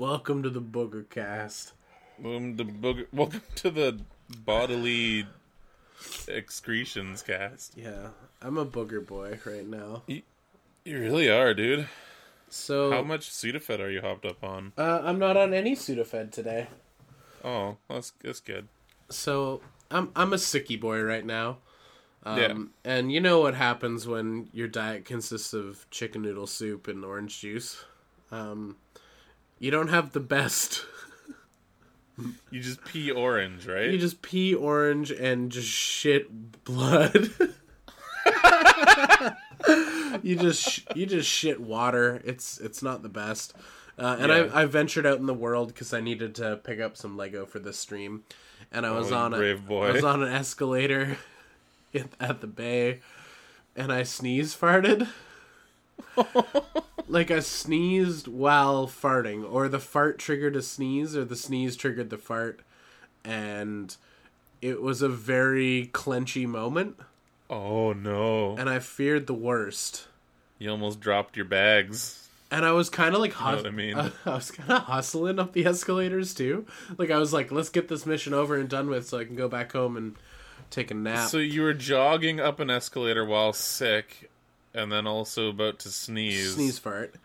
Welcome to the Booger Cast. Welcome to the bodily excretions cast. Yeah, I'm a booger boy right now. You really are, dude. So, how much Sudafed are you hopped up on? I'm not on any Sudafed today. Oh, that's good. So I'm a sickie boy right now. Yeah. And you know what happens when your diet consists of chicken noodle soup and orange juice? You don't have the best. You just pee orange, right? You just pee orange and just shit blood. You just shit water. It's not the best. I ventured out in the world because I needed to pick up some Lego for this stream, and I was I was on an escalator at the bay, and I sneeze farted. Like I sneezed while farting, or the fart triggered a sneeze, or the sneeze triggered the fart, and it was a very clenchy moment. Oh no. And I feared the worst. You almost dropped your bags. And I was kind of like, I was kind of hustling up the escalators too. Like I was like, let's get this mission over and done with so I can go back home and take a nap. So you were jogging up an escalator while sick and then also about to sneeze. Sneeze fart.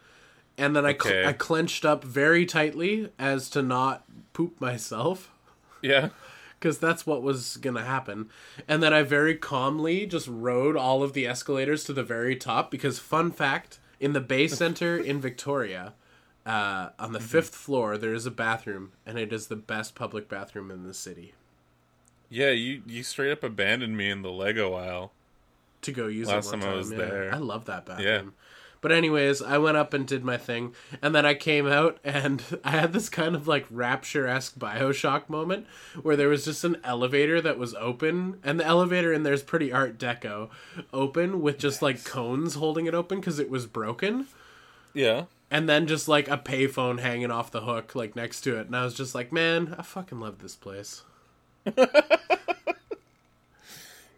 And then okay. I clenched up very tightly as to not poop myself. Yeah. Because that's what was going to happen. And then I very calmly just rode all of the escalators to the very top. Because fun fact, in the Bay Center in Victoria, on the 5th floor, there is a bathroom. And it is the best public bathroom in the city. Yeah, you straight up abandoned me in the Lego aisle. To go use it one time. I was there. I love that bathroom. Yeah. But anyways, I went up and did my thing, and then I came out, and I had this kind of like rapture-esque Bioshock moment where there was just an elevator that was open, and the elevator in there's pretty Art Deco, open with just like cones holding it open because it was broken. Yeah. And then just like a payphone hanging off the hook like next to it, and I was just like, man, I fucking love this place.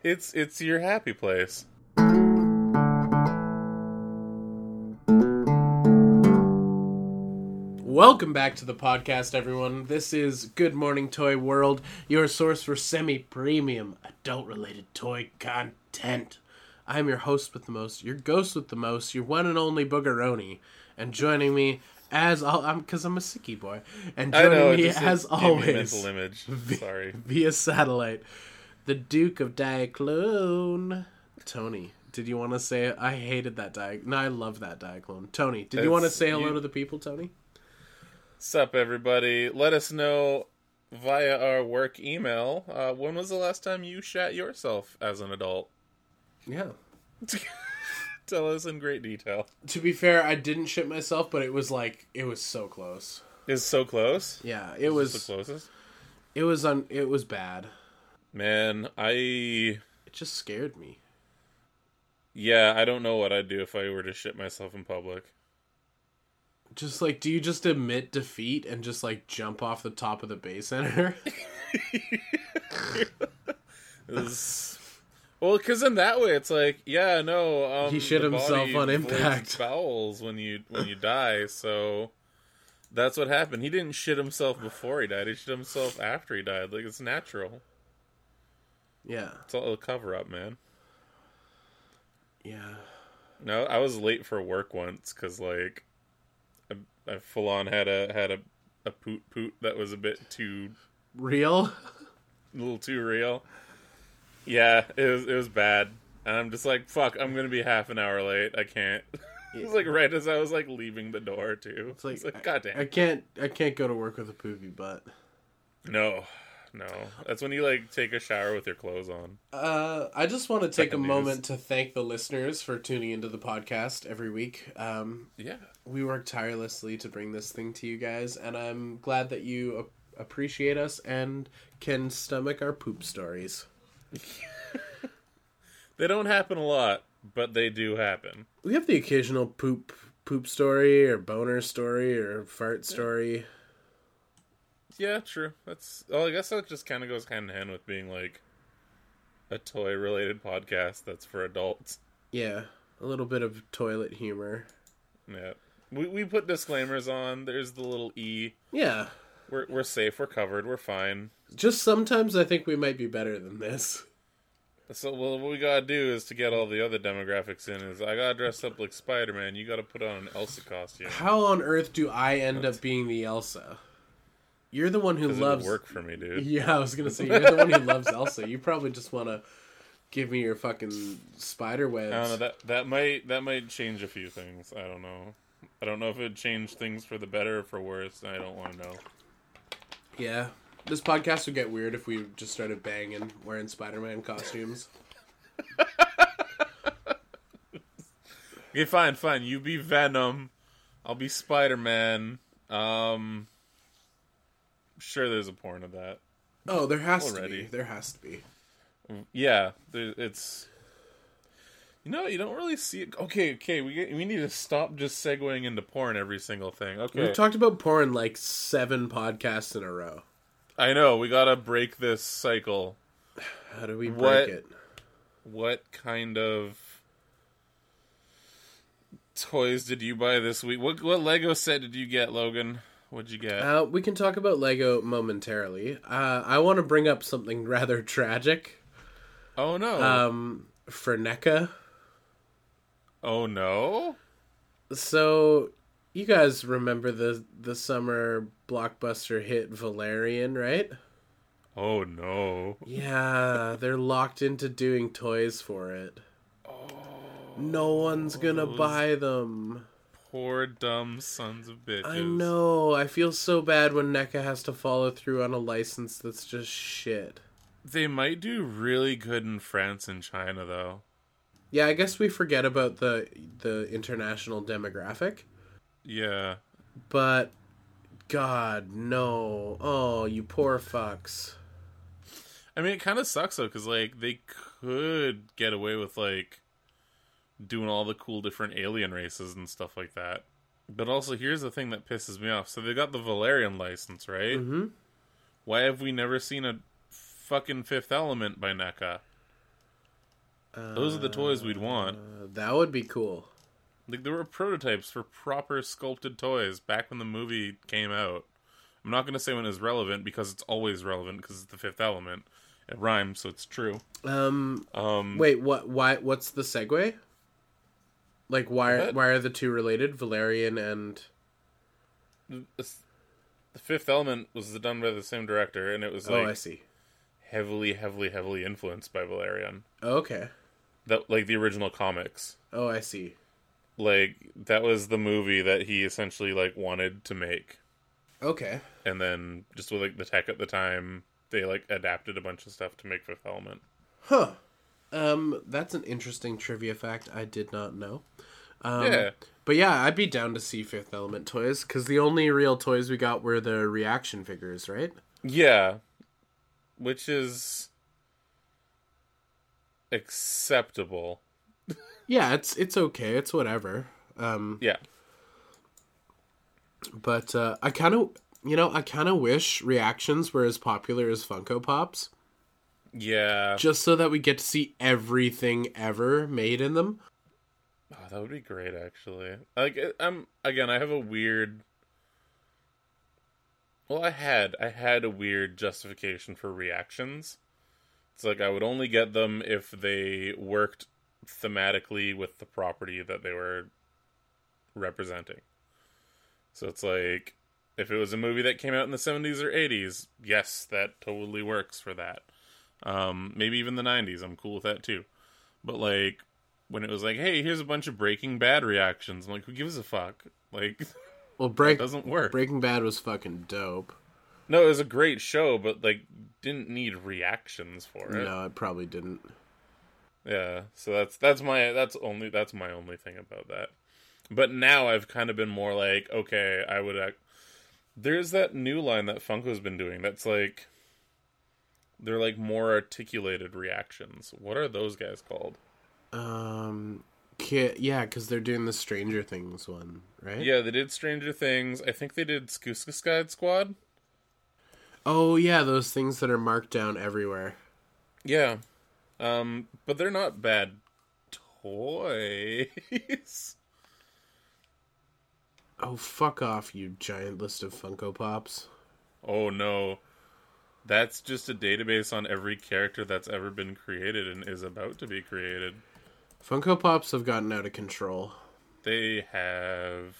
It's your happy place. Welcome back to the podcast, everyone. This is Good Morning Toy World, your source for semi-premium, adult-related toy content. I'm your host with the most, your ghost with the most, your one and only Boogeroni. And joining me, because I'm a sickie boy, and joining me, as always, mental image. Sorry. Via satellite, the Duke of Diaclone, Tony. Did you want to say, I hated that No, I love that Diaclone. Tony, did you want to say hello to the people, Tony? Sup, everybody. Let us know via our work email, when was the last time you shat yourself as an adult? Yeah. Tell us in great detail. To be fair, I didn't shit myself, but it was so close. It's so close? Yeah, it was. The closest? It was bad. Man, it just scared me. Yeah, I don't know what I'd do if I were to shit myself in public. Just like, do you just admit defeat and just like jump off the top of the Bay Center? Well, because in that way, it's like, yeah, no, he shit himself on impact. Bowels when you die, so that's what happened. He didn't shit himself before he died. He shit himself after he died. Like it's natural. Yeah, it's all a cover up, man. Yeah. No, I was late for work once because like. I full on had a poot that was a bit too real, a little too real. Yeah, it was bad, and I'm just like, fuck, I'm gonna be half an hour late. I can't. It was like right as I was like leaving the door too. It's like goddamn, I can't go to work with a poopy butt. No, that's when you like take a shower with your clothes on. I just want to take a moment to thank the listeners for tuning into the podcast every week. Yeah, we work tirelessly to bring this thing to you guys, and I'm glad that you appreciate us and can stomach our poop stories. They don't happen a lot, but they do happen. We have the occasional poop story or boner story or fart story. Yeah, true. I guess that just kind of goes hand in hand with being like a toy-related podcast that's for adults. Yeah, a little bit of toilet humor. Yeah, We put disclaimers on. There's the little E. Yeah. We're safe. We're covered. We're fine. Just sometimes I think we might be better than this. So, well, what we gotta do is to get all the other demographics in is I gotta dress up like Spider-Man. You gotta put on an Elsa costume. How on earth do I end up being the Elsa? You're the one who loves... It would work for me, dude. Yeah, I was gonna say, you're the one who loves Elsa. You probably just wanna give me your fucking spider webs. I don't know, that might change a few things. I don't know. I don't know if it would change things for the better or for worse, and I don't want to know. Yeah. This podcast would get weird if we just started banging, wearing Spider-Man costumes. Okay, fine. You be Venom. I'll be Spider-Man. I'm sure there's a porn of that. Oh, there has already. To be. There has to be. Yeah, it's... You know, you don't really see it. Okay, we need to stop just segueing into porn every single thing. Okay. We've talked about porn like 7 podcasts in a row. I know, we gotta break this cycle. How do we break it? What kind of toys did you buy this week? What Lego set did you get, Logan? What'd you get? We can talk about Lego momentarily. I want to bring up something rather tragic. Oh no. For NECA. Oh no! So, you guys remember the summer blockbuster hit Valerian, right? Oh no! Yeah, they're locked into doing toys for it. Oh! No one's gonna buy them. Poor dumb sons of bitches. I know. I feel so bad when NECA has to follow through on a license that's just shit. They might do really good in France and China, though. Yeah, I guess we forget about the international demographic. Yeah. But, God, no. Oh, you poor fucks. I mean, it kind of sucks, though, because, like, they could get away with, like, doing all the cool different alien races and stuff like that. But also, here's the thing that pisses me off. So they got the Valerian license, right? Mm-hmm. Why have we never seen a fucking Fifth Element by NECA? Those are the toys we'd want. That would be cool. Like, there were prototypes for proper sculpted toys back when the movie came out. I'm not going to say when it's relevant, because it's always relevant, because it's the Fifth Element. It rhymes, so it's true. Wait, what? Why? What's the segue? Like, why are the two related? Valerian and... The Fifth Element was done by the same director, and it was like... Oh, I see. Heavily influenced by Valerian. Oh, okay. That, like, the original comics. Oh, I see. Like, that was the movie that he essentially, like, wanted to make. Okay. And then, just with, like, the tech at the time, they, like, adapted a bunch of stuff to make Fifth Element. Huh. That's an interesting trivia fact I did not know. Yeah. But yeah, I'd be down to see Fifth Element toys, because the only real toys we got were the reaction figures, right? Yeah. Which is acceptable. Yeah, it's okay. It's whatever. Yeah. But I kind of wish reactions were as popular as Funko Pops. Yeah. Just so that we get to see everything ever made in them. Oh, that would be great, actually. Like, I have a weird... Well, I had a weird justification for reactions. It's like I would only get them if they worked thematically with the property that they were representing. So it's like, if it was a movie that came out in the 70s or 80s, yes, that totally works for that. Maybe even the 90s, I'm cool with that too. But like, when it was like, hey, here's a bunch of Breaking Bad reactions, I'm like, who gives a fuck? Like... Well, doesn't work. Breaking Bad was fucking dope. No, it was a great show, but, like, didn't need reactions for it. No, it probably didn't. Yeah, so that's my only thing about that. But now I've kind of been more like, okay, I would... There's that new line that Funko's been doing that's, like... They're, like, more articulated reactions. What are those guys called? Yeah, because they're doing the Stranger Things one, right? Yeah, they did Stranger Things. I think they did Skuskaskide Squad. Oh, yeah, those things that are marked down everywhere. Yeah. But they're not bad toys. Oh, fuck off, you giant list of Funko Pops. Oh, no. That's just a database on every character that's ever been created and is about to be created. Funko Pops have gotten out of control. They have.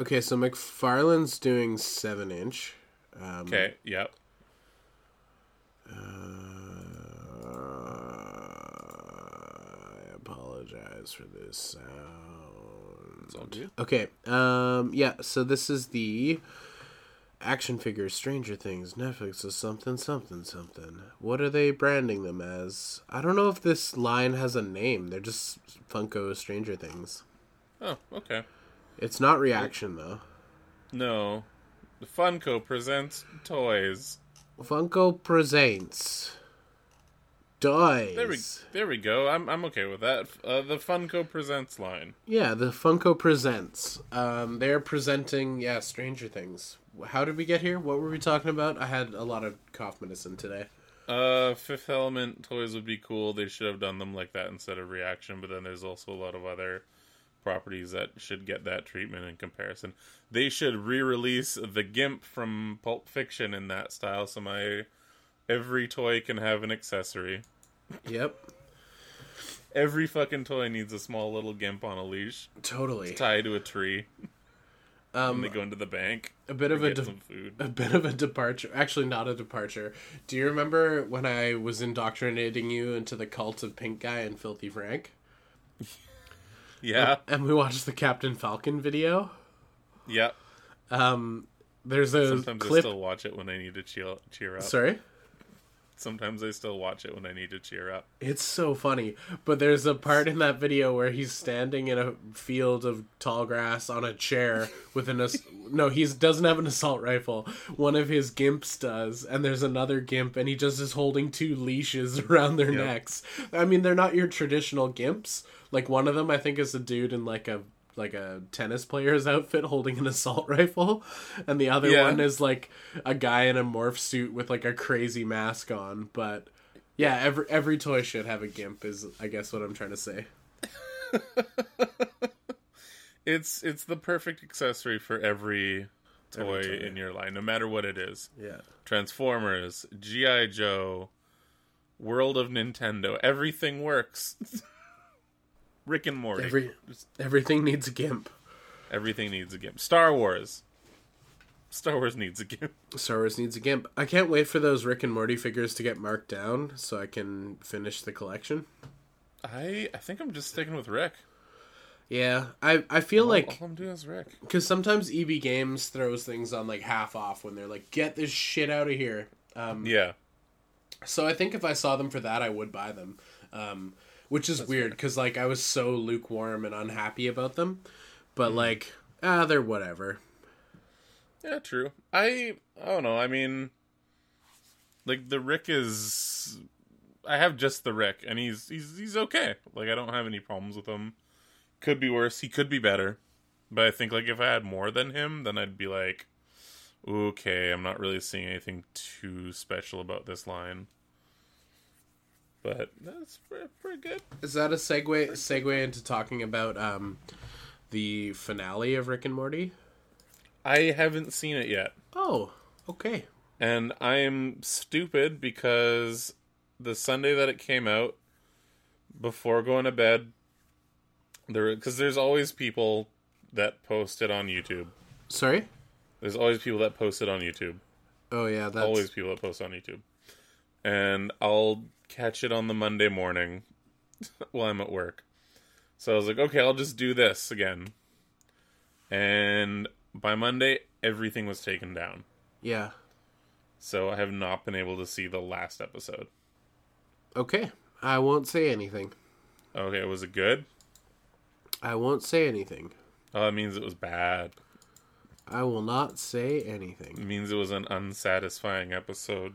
Okay, so McFarlane's doing 7-inch. Okay, yep. I apologize for this sound. Okay, yeah, so this is the action figures, Stranger Things, Netflix is something. What are they branding them as? I don't know if this line has a name. They're just Funko Stranger Things. Oh, okay. It's not Reaction, though. No. Funko presents toys. Funko presents toys. There we go. I'm okay with that. The Funko presents line. Yeah, the Funko presents. They're presenting, yeah, Stranger Things. How did we get here? What were we talking about? I had a lot of cough medicine today. Fifth Element toys would be cool. They should have done them like that instead of Reaction. But then there's also a lot of other properties that should get that treatment in comparison. They should re-release the Gimp from Pulp Fiction in that style, so every toy can have an accessory. Yep. Every fucking toy needs a small little Gimp on a leash. Totally. It's tied to a tree. And they go into the bank. A bit of a departure. Actually, not a departure. Do you remember when I was indoctrinating you into the cult of Pink Guy and Filthy Frank? Yeah. And we watched the Captain Falcon video. Yep. There's a Sometimes clip. I still watch it when I need to cheer up. Sorry? Sometimes I still watch it when I need to cheer up. It's so funny. But there's a part in that video where he's standing in a field of tall grass on a chair with an... no, he doesn't have an assault rifle. One of his Gimps does, and there's another Gimp, and he just is holding two leashes around their necks. I mean, they're not your traditional Gimps. Like, one of them, I think, is a dude in, like a tennis player's outfit holding an assault rifle, and the other one is like a guy in a morph suit with like a crazy mask on. But yeah, every toy should have a Gimp is, I guess, what I'm trying to say. It's the perfect accessory for every toy in your line, no matter what it is. Yeah. Transformers, G.I. Joe, World of Nintendo, everything works. Rick and Morty. Everything needs a Gimp. Everything needs a Gimp. Star Wars needs a Gimp. Star Wars needs a Gimp. I can't wait for those Rick and Morty figures to get marked down so I can finish the collection. I think I'm just sticking with Rick. Yeah, I feel like... All I'm doing is Rick. Because sometimes EB Games throws things on like half off when they're like, get this shit out of here. Yeah. So I think if I saw them for that, I would buy them. Which is weird, because, like, I was so lukewarm and unhappy about them. But, like, they're whatever. Yeah, true. I don't know, I mean, like, the Rick is... I have just the Rick, and he's okay. Like, I don't have any problems with him. Could be worse, he could be better. But I think, like, if I had more than him, then I'd be like, okay, I'm not really seeing anything too special about this line. But that's pretty good. Is that a segue into talking about the finale of Rick and Morty? I haven't seen it yet. Oh, okay. And I am stupid because the Sunday that it came out, before going to bed, because there's always people that post it on YouTube. Sorry? There's always people that post it on YouTube. Oh, yeah. That's... Always people that post on YouTube. And I'll... catch it on the Monday morning while I'm at work. So I was like, okay, I'll just do this again. And by Monday, everything was taken down. Yeah. So I have not been able to see the last episode. Okay. I won't say anything. Okay, was it good? I won't say anything. Oh, it means it was bad. I will not say anything. It means it was an unsatisfying episode.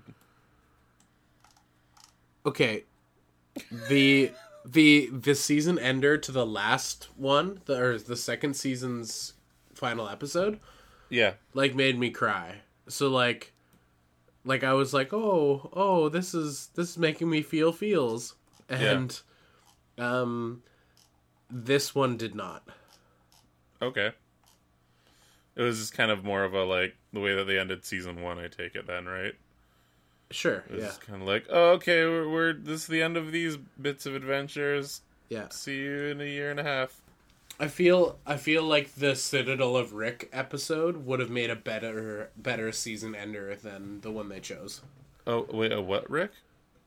Okay, the season ender to the last one, or the second season's final episode, like made me cry. So like I was like, oh, this is making me feels, and this one did not. Okay. It was just kind of more of a, like, the way that they ended season one, I take it then, right? Sure, yeah. It's kind of like, oh, okay, we're this is the end of these bits of adventures. Yeah. See you in a year and a half. I feel like the Citadel of Rick episode would have made a better season ender than the one they chose. Oh, wait, a what, Rick?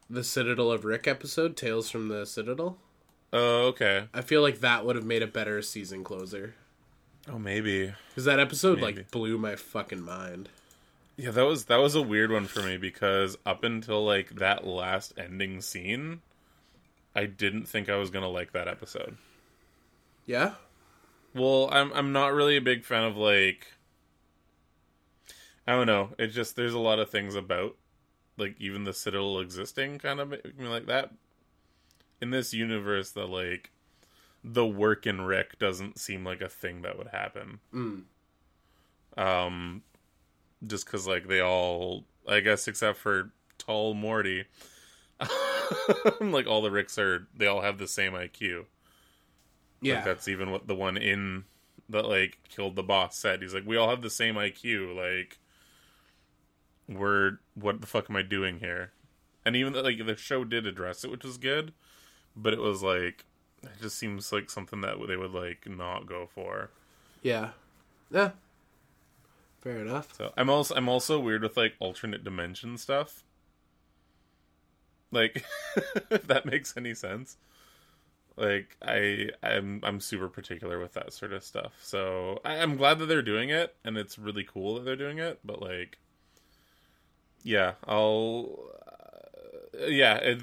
The Citadel of Rick episode, Tales from the Citadel. Oh, okay. I feel like that would have made a better season closer. Oh, maybe. Because that episode, like, blew my fucking mind. Yeah, that was a weird one for me because up until, like, that last ending scene, I didn't think I was going to like that episode. Yeah? Well, I'm not really a big fan of, like, I don't know. It just, there's a lot of things about, like, even the Citadel existing kind of, like, that. In this universe, that, like, the work in Rick doesn't seem like a thing that would happen. Mm. Just because, like, they all, I guess, except for Tall Morty, like, all the Ricks are, they all have the same IQ. Yeah. Like, that's even what the one in that, like, killed the boss said. He's like, we all have the same IQ. Like, we're, what the fuck am I doing here? And even, like, the show did address it, which was good, but it was, like, it just seems like something that they would, like, not go for. Yeah. Yeah. Fair enough. So I'm also weird with, like, alternate dimension stuff. Like, if that makes any sense. Like, I'm super particular with that sort of stuff. So I'm glad that they're doing it, and it's really cool that they're doing it. But, like, yeah,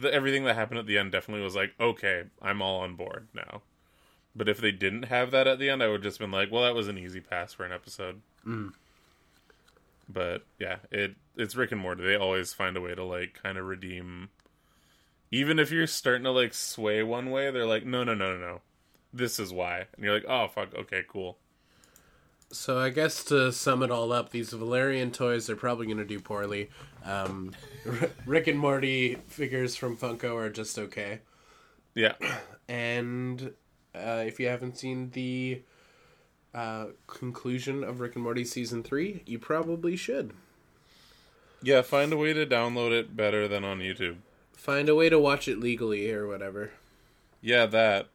everything that happened at the end definitely was like, okay, I'm all on board now. But if they didn't have that at the end, I would have just been like, well, that was an easy pass for an episode. Mm. But, yeah, it's Rick and Morty. They always find a way to, like, kind of redeem. Even if you're starting to, like, sway one way, they're like, no. This is why. And you're like, oh, fuck, okay, cool. So I guess to sum it all up, these Valerian toys are probably going to do poorly. Rick and Morty figures from Funko are just okay. Yeah. And if you haven't seen the conclusion of Rick and Morty Season 3, you probably should. Yeah, find a way to download it better than on YouTube. Find a way to watch it legally or whatever. Yeah, that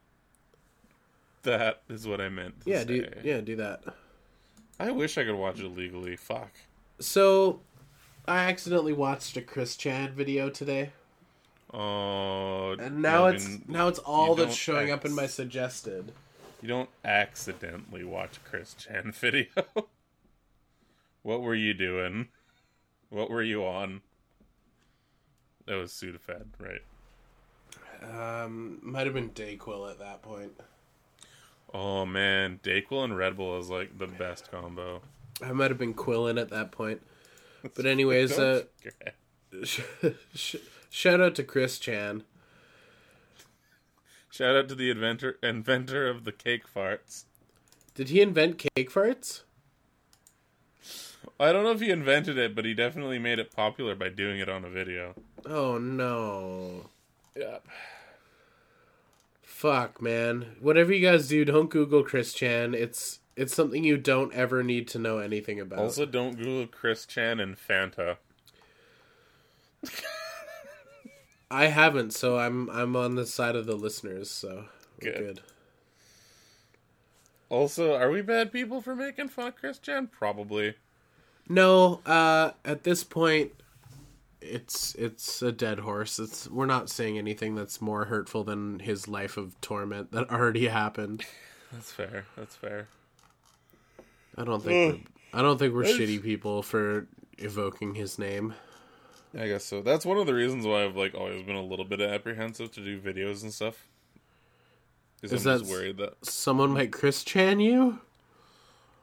is what I meant to say. Do that. I wish I could watch it legally. Fuck. So, I accidentally watched a Chris Chan video today. Oh. And now it's all that's showing up in my suggested. You don't accidentally watch a Chris Chan video. What were you doing? What were you on? That was Sudafed, right? Might have been Dayquil at that point. Oh, man. Dayquil and Red Bull is, like, the best combo. I might have been Quillin at that point. But anyways, shout out to Chris Chan. Shout out to the inventor of the cake farts. Did he invent cake farts? I don't know if he invented it, but he definitely made it popular by doing it on a video. Oh, no. Yep. Fuck, man. Whatever you guys do, don't Google Chris Chan. It's something you don't ever need to know anything about. Also, don't Google Chris Chan and Fanta. I haven't, so I'm on the side of the listeners, so we're good. Also, are we bad people for making fun of Chris Chan? Probably. No, at this point, it's a dead horse. We're not saying anything that's more hurtful than his life of torment that already happened. That's fair. I don't think we're shitty people for evoking his name. I guess so. That's one of the reasons why I've, like, always been a little bit apprehensive to do videos and stuff. Because I'm just worried that someone might Chris Chan you,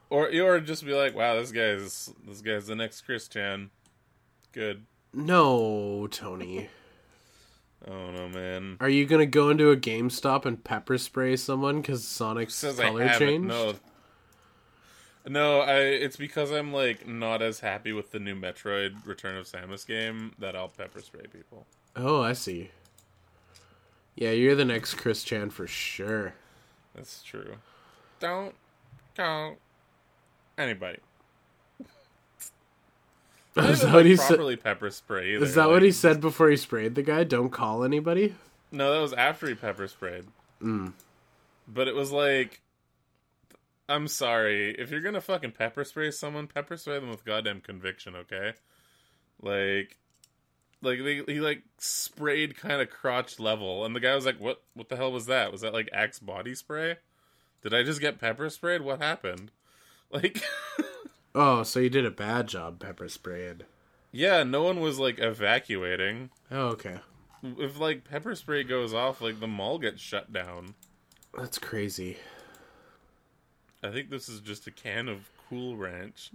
or just be like, "Wow, this guy's the next Chris Chan." Good. No, Tony. Oh, no, man. Are you going to go into a GameStop and pepper spray someone because Sonic's color changed? No, it's because I'm, like, not as happy with the new Metroid Return of Samus game that I'll pepper spray people. Oh, I see. Yeah, you're the next Chris Chan for sure. That's true. Don't Don't. Anybody. Is that what he said? Properly pepper spray either. Is that what he said before he sprayed the guy? Don't call anybody? No, that was after he pepper sprayed. Mm. But it was like, I'm sorry. If you're gonna fucking pepper spray someone, pepper spray them with goddamn conviction, okay? Like he like sprayed kind of crotch level, and the guy was like, what the hell was that? Was that like Axe body spray? Did I just get pepper sprayed? What happened? Like... Oh, so you did a bad job pepper sprayed. Yeah, no one was, like, evacuating. Oh, okay. If, like, pepper spray goes off, like, the mall gets shut down. That's crazy. I think this is just a can of Cool Ranch.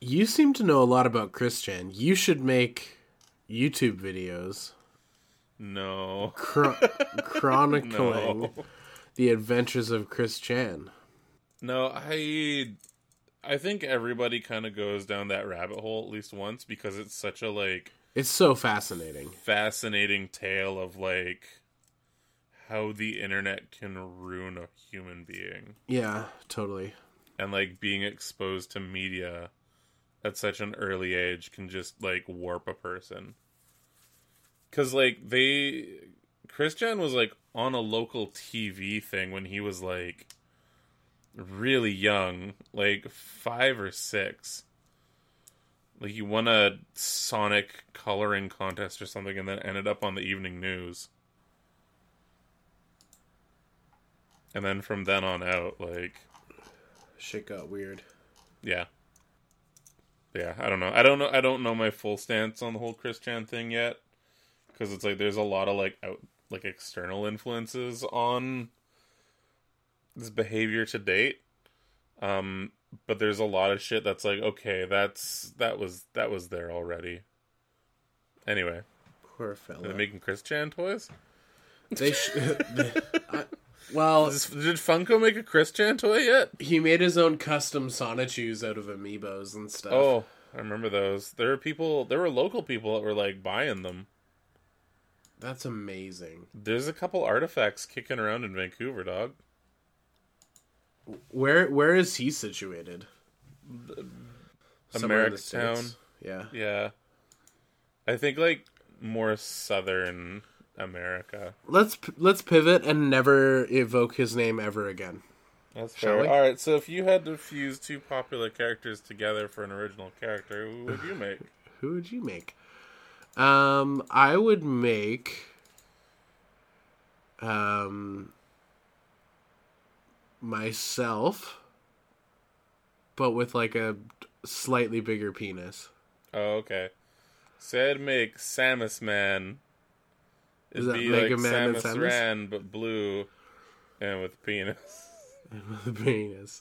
You seem to know a lot about Chris Chan. You should make YouTube videos. No. Chronicling no. The adventures of Chris Chan. No, I think everybody kind of goes down that rabbit hole at least once because it's such a, like... It's so fascinating. Fascinating tale of, like, how the internet can ruin a human being. Yeah, totally. And, like, being exposed to media at such an early age can just, like, warp a person. Because, like, Chris Chan was, like, on a local TV thing when he was, like... really young, like 5 or 6. Like he won a Sonic coloring contest or something and then ended up on the evening news. And then from then on out, like... shit got weird. Yeah. Yeah, I don't know my full stance on the whole Chris Chan thing yet. Because it's like, there's a lot of like out, like external influences on... this behavior to date, but there's a lot of shit that's like, okay, that was there already. Anyway, poor fella. Are they making Chris Chan toys? They should. Well, did Funko make a Chris Chan toy yet? He made his own custom Sonichus out of amiibos and stuff. Oh, I remember those. There were local people that were like buying them. That's amazing. There's a couple artifacts kicking around in Vancouver, dog. Where is he situated? Americatown. Yeah. Yeah. I think like more southern America. Let's pivot and never evoke his name ever again. That's fair. All right, so if you had to fuse two popular characters together for an original character, who would you make? Who would you make? I would make myself, but with like a slightly bigger penis. Oh, okay. So I'd make Samus Man. It'd be like Samus Ran, but blue and with penis. With a penis.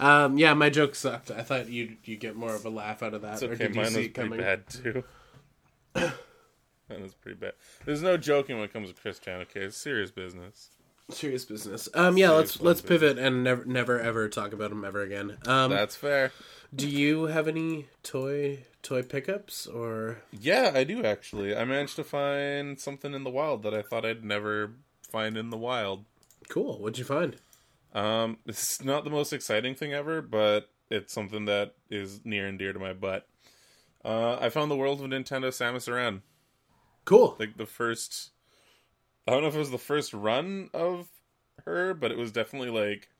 Yeah, my joke sucked. I thought you'd get more of a laugh out of that. It's okay, or mine was pretty bad too. Mine was pretty bad. There's no joking when it comes to Chris Chan, okay? It's serious business. Serious business. Yeah, let's pivot and never ever talk about him ever again. That's fair. Do you have any toy pickups or? Yeah, I do actually. I managed to find something in the wild that I thought I'd never find in the wild. Cool. What'd you find? It's not the most exciting thing ever, but it's something that is near and dear to my butt. I found the World of Nintendo Samus Aran. Cool. Like the first. I don't know if it was the first run of her, but it was definitely, like,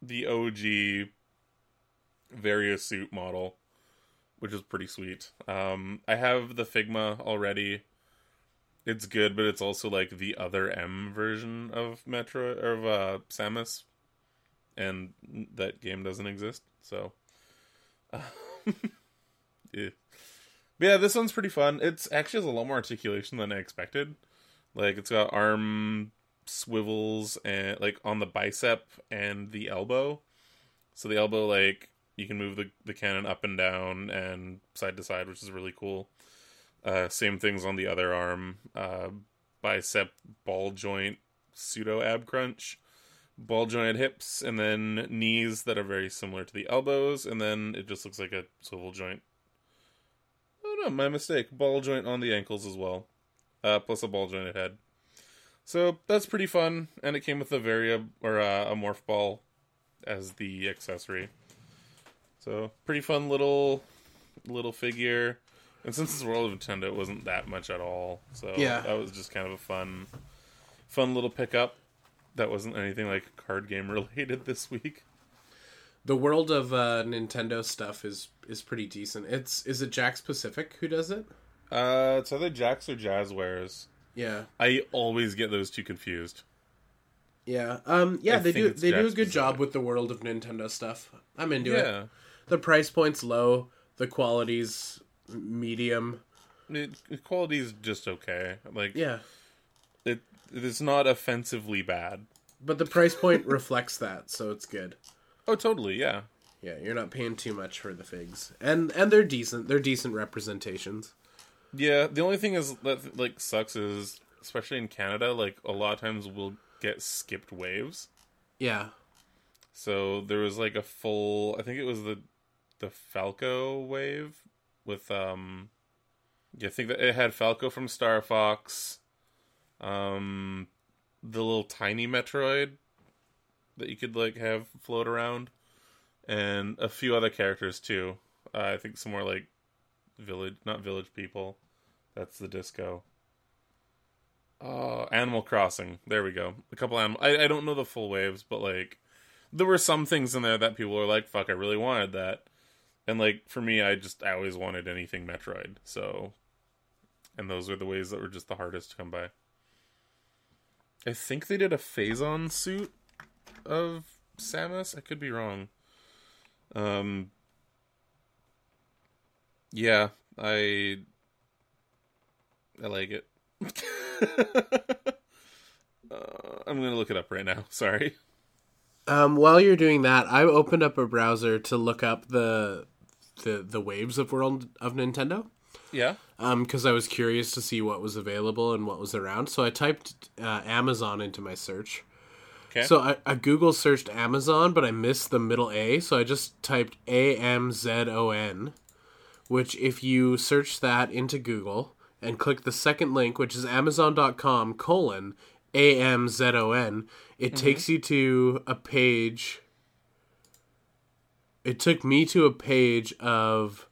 the OG Variasuit model, which is pretty sweet. I have the Figma already. It's good, but it's also, like, the other M version of Samus, and that game doesn't exist, so... yeah. But yeah, this one's pretty fun. It actually has a lot more articulation than I expected. Like, it's got arm swivels and like on the bicep and the elbow. So the elbow, like, you can move the cannon up and down and side to side, which is really cool. Same things on the other arm. Bicep, ball joint, pseudo ab crunch. Ball jointed hips, and then knees that are very similar to the elbows. And then it just looks like a swivel joint. Oh no, my mistake. Ball joint on the ankles as well. Plus a ball jointed head. So that's pretty fun, and it came with a morph ball as the accessory. So pretty fun little figure. And since it's World of Nintendo, it wasn't that much at all. So yeah. That was just kind of a fun little pickup. That wasn't anything like card game related this week. The World of Nintendo stuff is pretty decent. Is it Jax Pacific who does it? It's either Jax or Jazzwares. Yeah. I always get those two confused. Yeah. They do a good job with the World of Nintendo stuff. I'm into it. The price point's low, the quality's medium. The quality's just okay. Like it's not offensively bad. But the price point reflects that, so it's good. Oh, totally, yeah. Yeah, you're not paying too much for the figs. And they're decent. They're decent representations. Yeah, the only thing is that sucks is, especially in Canada, a lot of times we'll get skipped waves. Yeah. So there was a full, I think it was the Falco wave with I think that it had Falco from Star Fox, the little tiny Metroid that you could have float around, and a few other characters too. I think some more Village people. That's the disco. Animal Crossing. There we go. A couple animal. I don't know the full waves, but there were some things in there that people were like, "Fuck, I really wanted that." And for me, I always wanted anything Metroid. So, and those were the waves that were just the hardest to come by. I think they did a Phazon suit of Samus. I could be wrong. Yeah, I like it. I'm going to look it up right now. Sorry. While you're doing that, I opened up a browser to look up the waves of World of Nintendo. Yeah. Because I was curious to see what was available and what was around. So I typed Amazon into my search. Okay. So I Google searched Amazon, but I missed the middle A. So I just typed Amazon. Which if you search that into Google and click the second link, which is Amazon.com/Amazon, it takes you to a page. It took me to a page of,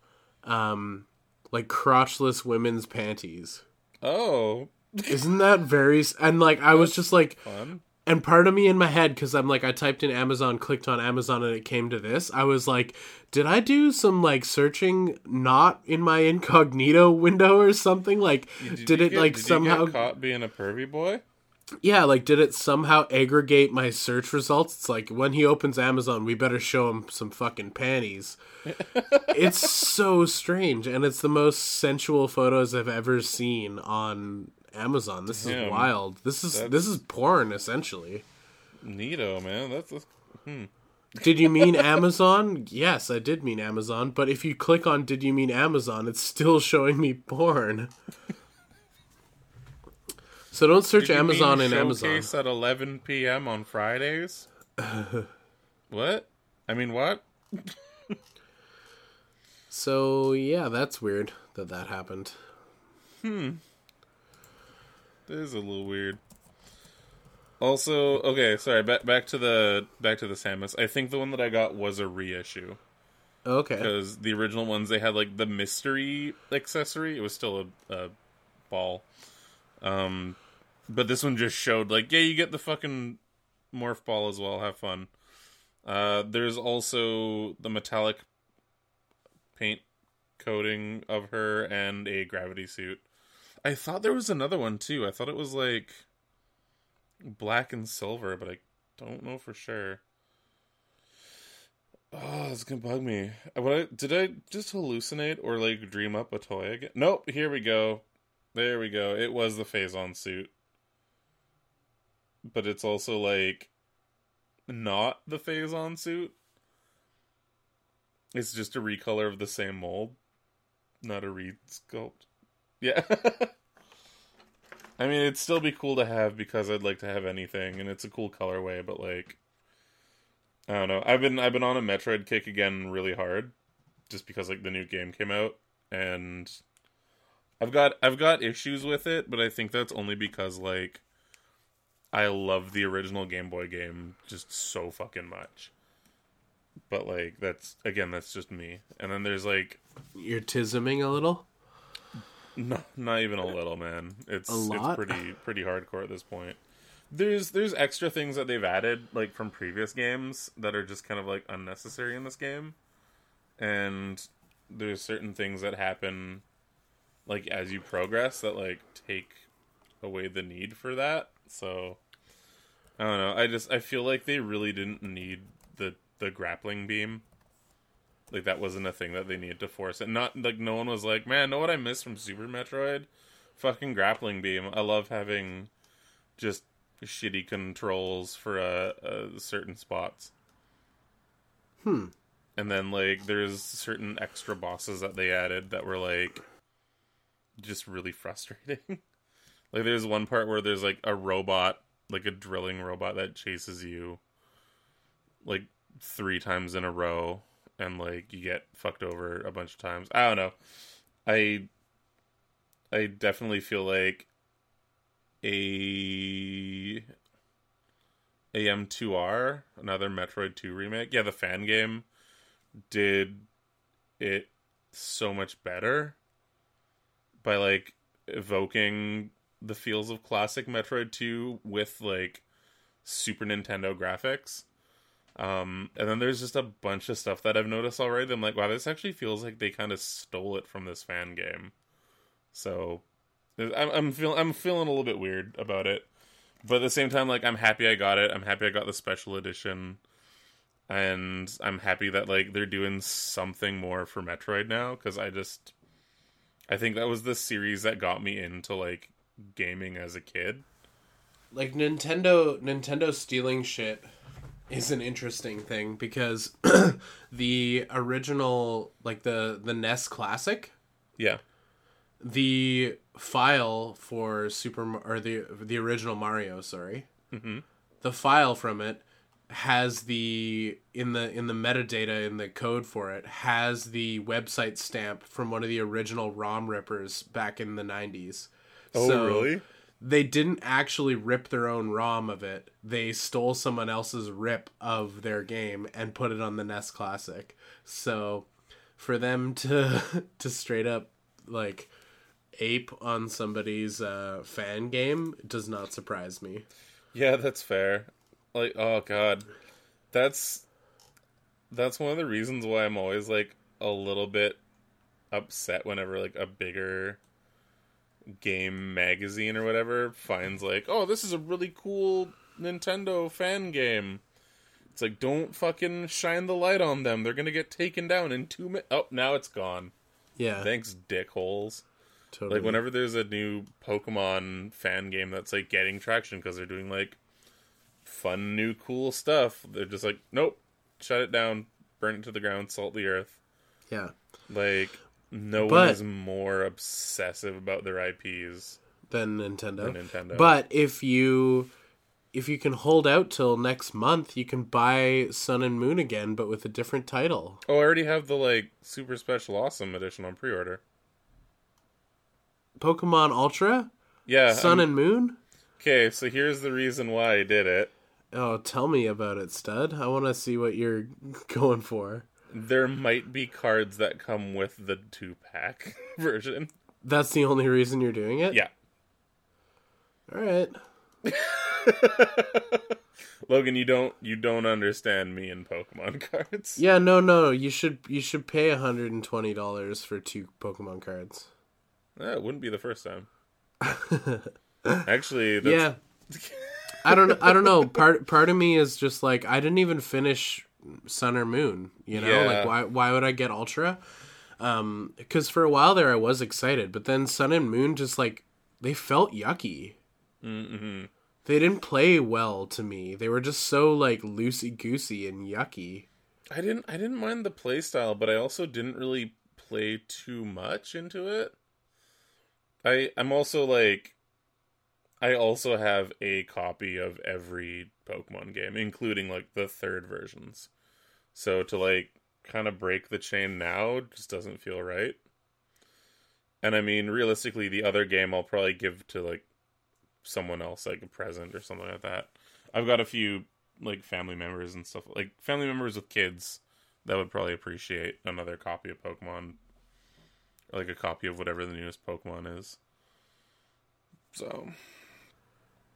crotchless women's panties. Oh. Isn't that very... And, I was just fun. And part of me in my head, because I typed in Amazon, clicked on Amazon, and it came to this. I was like, did I do some, searching not in my incognito window or something? Did you get caught being a pervy boy? Yeah, did it somehow aggregate my search results? It's when he opens Amazon, we better show him some fucking panties. It's so strange, and it's the most sensual photos I've ever seen on Amazon. This is wild. This is porn essentially. Neato, man. Did you mean Amazon? Yes, I did mean Amazon, but if you click on did you mean Amazon, it's still showing me porn. So don't search Amazon in Amazon. Showcase at 11 p.m. on Fridays? What? I mean, what? So, yeah, that's weird that happened. It is a little weird. Also, okay, sorry, back to the Samus. I think the one that I got was a reissue. Okay. Because the original ones, they had, the mystery accessory. It was still a ball. But this one just showed, you get the fucking morph ball as well. Have fun. There's also the metallic paint coating of her and a gravity suit. I thought there was another one, too. I thought it was, black and silver, but I don't know for sure. Oh, it's gonna bug me. Did I just hallucinate or, dream up a toy again? Nope, here we go. There we go. It was the Phazon suit. But it's also, not the Phazon suit. It's just a recolor of the same mold. Not a re-sculpt. Yeah. I mean, it'd still be cool to have because I'd like to have anything, and it's a cool colorway, but I don't know. I've been on a Metroid kick again really hard just because the new game came out, and I've got issues with it, but I think that's only because I love the original Game Boy game just so fucking much. But, like, that's, again, that's just me. And then there's, like... You're tisming a little? No, not even a little, man. It's a lot? It's pretty hardcore at this point. There's extra things that they've added, like, from previous games that are just kind of, like, unnecessary in this game. And there's certain things that happen, like, as you progress that, like, take away the need for that. So, I don't know. I feel like they really didn't need the grappling beam. Like, that wasn't a thing that they needed to force. And not, like, no one was like, man, know what I miss from Super Metroid? Fucking grappling beam. I love having just shitty controls for certain spots. And then, like, there's certain extra bosses that they added that were, like, just really frustrating. Like, there's one part where there's, like, a robot, like a drilling robot that chases you, like, 3 times in a row, and, like, you get fucked over a bunch of times. I don't know. I definitely feel like AM2R, another Metroid 2 remake, the fan game, did it so much better by, like, evoking the feels of classic Metroid 2 with, like, Super Nintendo graphics. And then there's just a bunch of stuff that I've noticed already that I'm like, wow, this actually feels like they kind of stole it from this fan game. So I'm feeling a little bit weird about it, but at the same time, like, I'm happy I got it. I'm happy I got the special edition, and I'm happy that, like, they're doing something more for Metroid now, because I think that was the series that got me into, like, gaming as a kid. Like, Nintendo stealing shit is an interesting thing, because the original, like, the NES Classic, the file for the original Mario, the file from it has in the metadata, in the code for it, has the website stamp from one of the original ROM rippers back in the 90s. So really? They didn't actually rip their own ROM of it. They stole someone else's rip of their game and put it on the NES Classic. So for them to straight up, like, ape on somebody's fan game does not surprise me. Yeah, that's fair. Like, oh god. That's one of the reasons why I'm always, like, a little bit upset whenever, like, a bigger game magazine or whatever finds, like, oh, this is a really cool Nintendo fan game. It's like, don't fucking shine the light on them. They're gonna get taken down in 2 minutes. Oh, now it's gone. Yeah. Thanks, dickholes. Totally. Like, whenever there's a new Pokemon fan game that's, like, getting traction because they're doing, like, fun, new, cool stuff, they're just like, nope, shut it down, burn it to the ground, salt the earth. Yeah. Like, no one is more obsessive about their IPs than Nintendo. But if you can hold out till next month, you can buy Sun and Moon again, but with a different title. Oh, I already have the, like, super special awesome edition on pre-order. Pokemon Ultra? Yeah. Sun and Moon? Okay, so here's the reason why I did it. Oh, tell me about it, stud. I want to see what you're going for. There might be cards that come with the 2-pack version. That's the only reason you're doing it? Yeah. All right. Logan, you don't understand me and Pokemon cards. Yeah, no. You should pay $120 for 2 Pokemon cards. It wouldn't be the first time. Actually, that's... yeah. I don't know. Part of me is just like, I didn't even finish Sun or Moon, you know? Yeah. Like, why would I get Ultra? Because for a while there I was excited, but then Sun and Moon just, like, they felt yucky. Mm-hmm. They didn't play well to me. They were just so, like, loosey-goosey and yucky. I didn't mind the play style, but I also didn't really play too much into it. I'm also, like, I also have a copy of every Pokemon game, including, like, the third versions. So to, like, kind of break the chain now just doesn't feel right. And I mean, realistically, the other game I'll probably give to, like, someone else, like a present or something like that. I've got a few, like, family members and stuff, like family members with kids that would probably appreciate another copy of Pokemon. Like a copy of whatever the newest Pokemon is. So.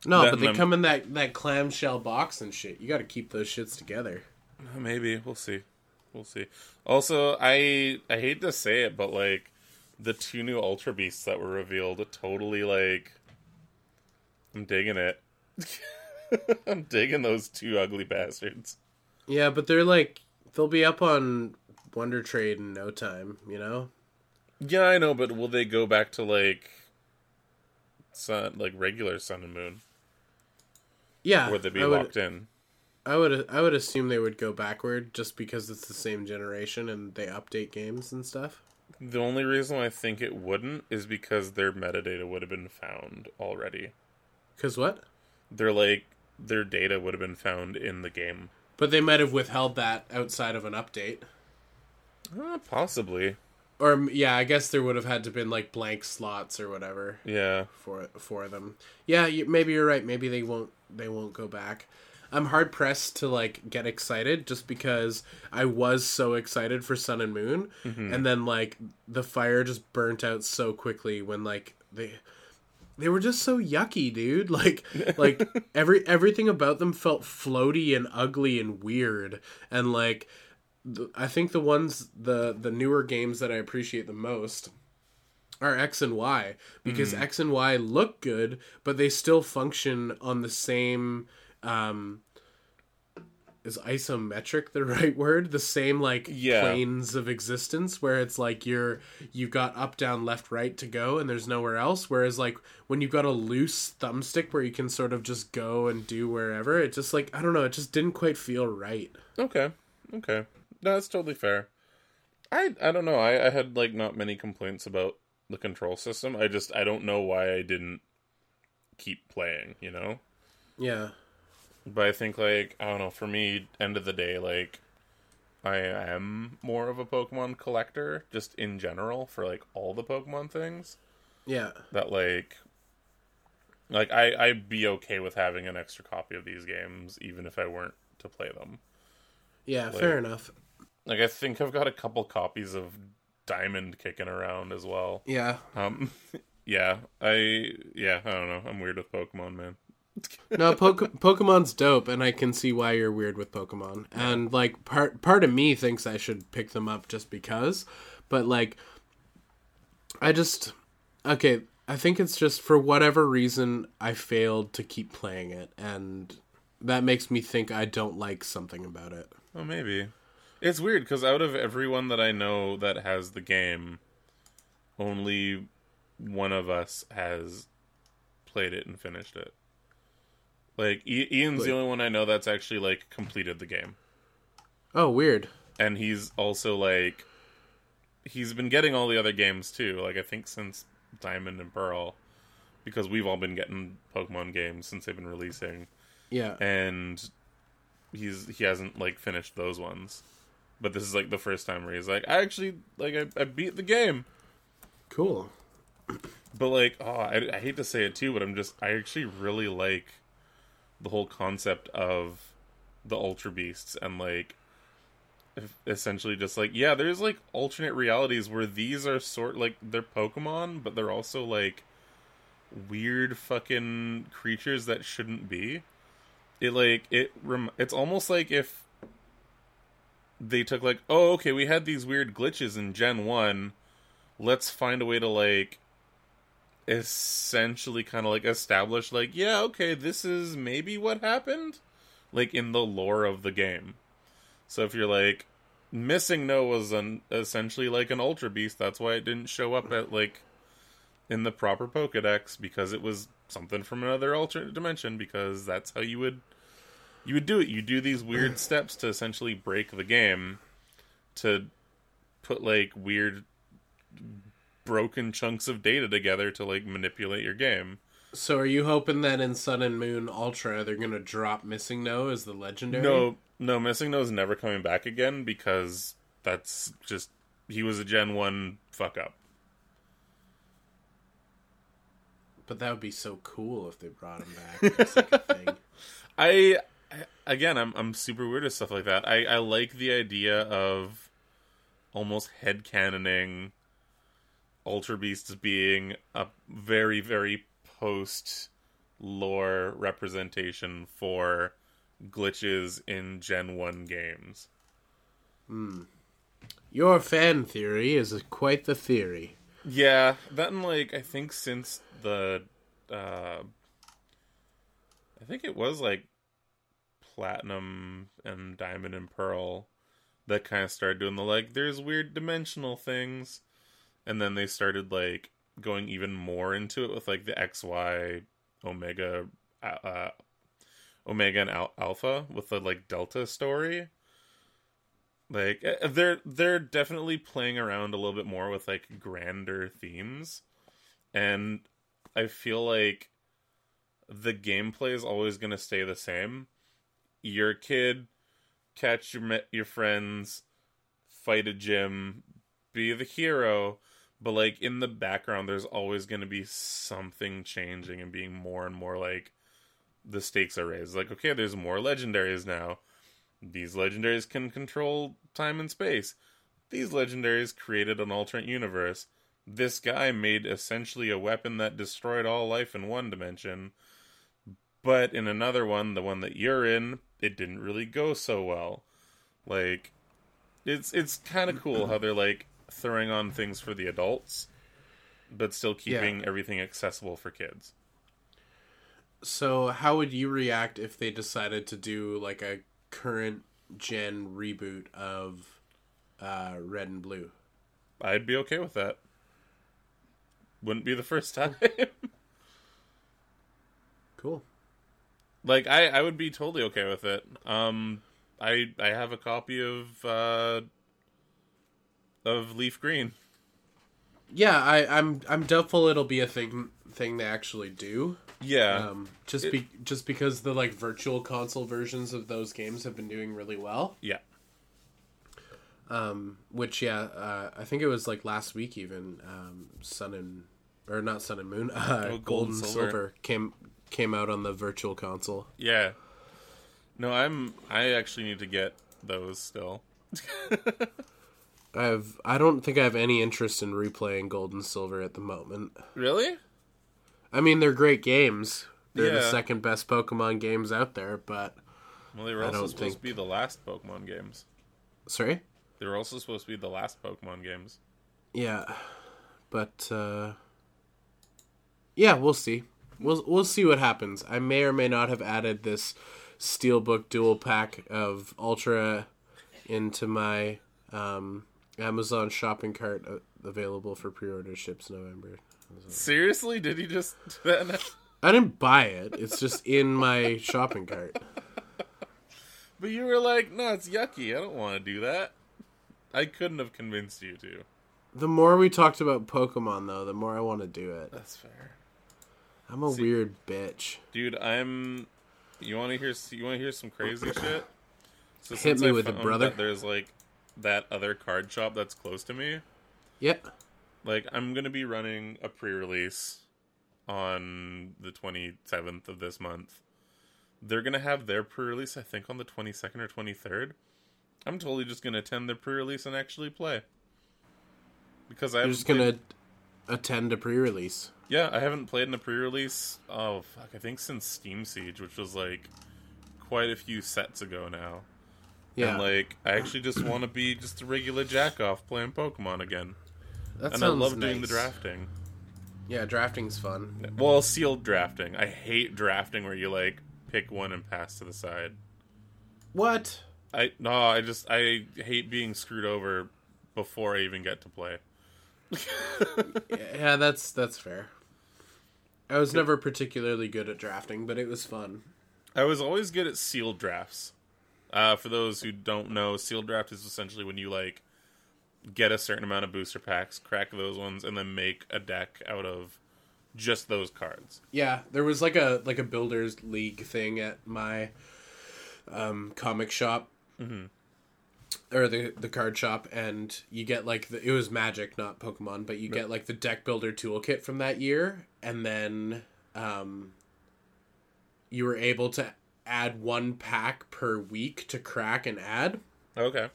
No, but they come in that clamshell box and shit. You gotta keep those shits together. Maybe. We'll see. We'll see. Also, I hate to say it, but like the two new Ultra Beasts that were revealed totally like... I'm digging it. I'm digging those two ugly bastards. Yeah, but they're like... They'll be up on Wonder Trade in no time, you know? Yeah, I know, but will they go back to, like, sun, like regular Sun and Moon? Yeah. Or would they be locked in? I would assume they would go backward just because it's the same generation and they update games and stuff. The only reason I think it wouldn't is because their metadata would have been found already. Because what? Their data would have been found in the game. But they might have withheld that outside of an update. Possibly. Or, yeah, I guess there would have had to been, like, blank slots or whatever. Yeah. For them. Yeah, maybe you're right. Maybe they won't go back. I'm hard-pressed to, like, get excited just because I was so excited for Sun and Moon. Mm-hmm. And then, like, the fire just burnt out so quickly when, like, they were just so yucky, dude. Like everything about them felt floaty and ugly and weird. And, like... I think the newer games that I appreciate the most are X and Y, because X and Y look good, but they still function on the same, is isometric the right word? The same, like, planes of existence, where it's like you've got up, down, left, right to go, and there's nowhere else. Whereas, like, when you've got a loose thumbstick where you can sort of just go and do wherever, it just, like, I don't know, it just didn't quite feel right. Okay. No, that's totally fair. I don't know. I had, like, not many complaints about the control system. I don't know why I didn't keep playing, you know? Yeah. But I think, like, I don't know, for me, end of the day, like, I am more of a Pokemon collector, just in general, for, like, all the Pokemon things. Yeah. That, like, I'd be okay with having an extra copy of these games, even if I weren't to play them. Yeah, like, fair enough. Like, I think I've got a couple copies of Diamond kicking around as well. Yeah. I don't know. I'm weird with Pokemon, man. No, Pokemon's dope, and I can see why you're weird with Pokemon. And, like, part of me thinks I should pick them up just because. But, like, okay, I think it's just for whatever reason I failed to keep playing it, and... that makes me think I don't like something about it. Oh, maybe. It's weird, because out of everyone that I know that has the game, only one of us has played it and finished it. Like, Ian's the only one I know that's actually, like, completed the game. Oh, weird. And he's also, like... he's been getting all the other games, too. Like, I think since Diamond and Pearl. Because we've all been getting Pokemon games since they've been releasing... yeah. And he hasn't, like, finished those ones. But this is, like, the first time where he's like, I actually, like, I beat the game. Cool. But, like, I hate to say it, too, but I actually really like the whole concept of the Ultra Beasts. And, like, essentially just, like, yeah, there's, like, alternate realities where these are like, they're Pokemon, but they're also, like, weird fucking creatures that shouldn't be. It's almost like if they took, like, oh, okay, we had these weird glitches in Gen 1. Let's find a way to, like, essentially kind of, like, establish, like, yeah, okay, this is maybe what happened. Like, in the lore of the game. So if you're, like, MissingNo was essentially, like, an Ultra Beast. That's why it didn't show up at, like, in the proper Pokedex. Because it was something from another alternate dimension. Because that's how you would... you would do it. You do these weird steps to essentially break the game to put, like, weird broken chunks of data together to, like, manipulate your game. So are you hoping that in Sun and Moon Ultra they're going to drop MissingNo as the legendary? No, MissingNo is never coming back again because that's just... he was a Gen 1 fuck-up. But that would be so cool if they brought him back. That's like a thing. I again, I'm super weird with stuff like that. I like the idea of almost headcanoning Ultra Beasts being a very, very post-lore representation for glitches in Gen 1 games. Hmm. Your fan theory is quite the theory. Yeah, that and, like, I think since the, I think it was, like, Platinum and Diamond and Pearl that kind of started doing the, like, there's weird dimensional things. And then they started, like, going even more into it with, like, the XY, Omega and Alpha with the, like, Delta story. Like, they're definitely playing around a little bit more with, like, grander themes. And I feel like the gameplay is always going to stay the same. You're a kid, catch your friends, fight a gym, be the hero. But, like, in the background, there's always going to be something changing and being more and more, like, the stakes are raised. Like, okay, there's more legendaries now. These legendaries can control time and space. These legendaries created an alternate universe. This guy made essentially a weapon that destroyed all life in one dimension. But in another one, the one that you're in, it didn't really go so well. Like, it's kind of cool how they're, like, throwing on things for the adults, but still keeping everything accessible for kids. So how would you react if they decided to do, like, a current gen reboot of Red and Blue? I'd be okay with that. Wouldn't be the first time. Cool. Like, I would be totally okay with it. I have a copy of Leaf Green. Yeah, I'm doubtful it'll be a thing they actually do. Yeah. Just because the, like, virtual console versions of those games have been doing really well. Yeah. I think it was, like, last week even, Gold and Silver came out on the virtual console. Yeah. No, I actually need to get those still. I don't think I have any interest in replaying Gold and Silver at the moment. Really? I mean, they're great games. They're the second best Pokemon games out there, but they were also supposed to be the last Pokemon games. Sorry? They were also supposed to be the last Pokemon games. Yeah. But yeah, we'll see. We'll see what happens. I may or may not have added this Steelbook dual pack of Ultra into my Amazon shopping cart, available for pre-order, ships November. Seriously? Did he just do that now? I didn't buy it. It's just in my shopping cart. But you were like, no, it's yucky. I don't want to do that. I couldn't have convinced you to. The more we talked about Pokemon, though, the more I want to do it. That's fair. I'm a weird bitch. Dude, you want to hear some crazy shit? So hit me with it, brother. There's, like, that other card shop that's close to me. Yep. Like, I'm going to be running a pre-release on the 27th of this month. They're going to have their pre-release, I think, on the 22nd or 23rd. I'm totally just going to attend their pre-release and actually play. Because I'm just going to attend a pre-release. Yeah, I haven't played in a pre-release, I think since Steam Siege, which was, like, quite a few sets ago now. Yeah. And, like, I actually just want to be just a regular jack-off playing Pokemon again. That sounds nice. And I love doing the drafting. Yeah, drafting's fun. Well, sealed drafting. I hate drafting where you, like, pick one and pass to the side. What? I hate being screwed over before I even get to play. Yeah, that's fair. I was never particularly good at drafting, but it was fun. I was always good at sealed drafts. For those who don't know, sealed draft is essentially when you, like, get a certain amount of booster packs, crack those ones, and then make a deck out of just those cards. Yeah, there was like a Builders League thing at my comic shop, or the card shop, and you get it was Magic, not Pokemon, but you get like the deck builder toolkit from that year, and then you were able to add one pack per week to crack and add. Okay.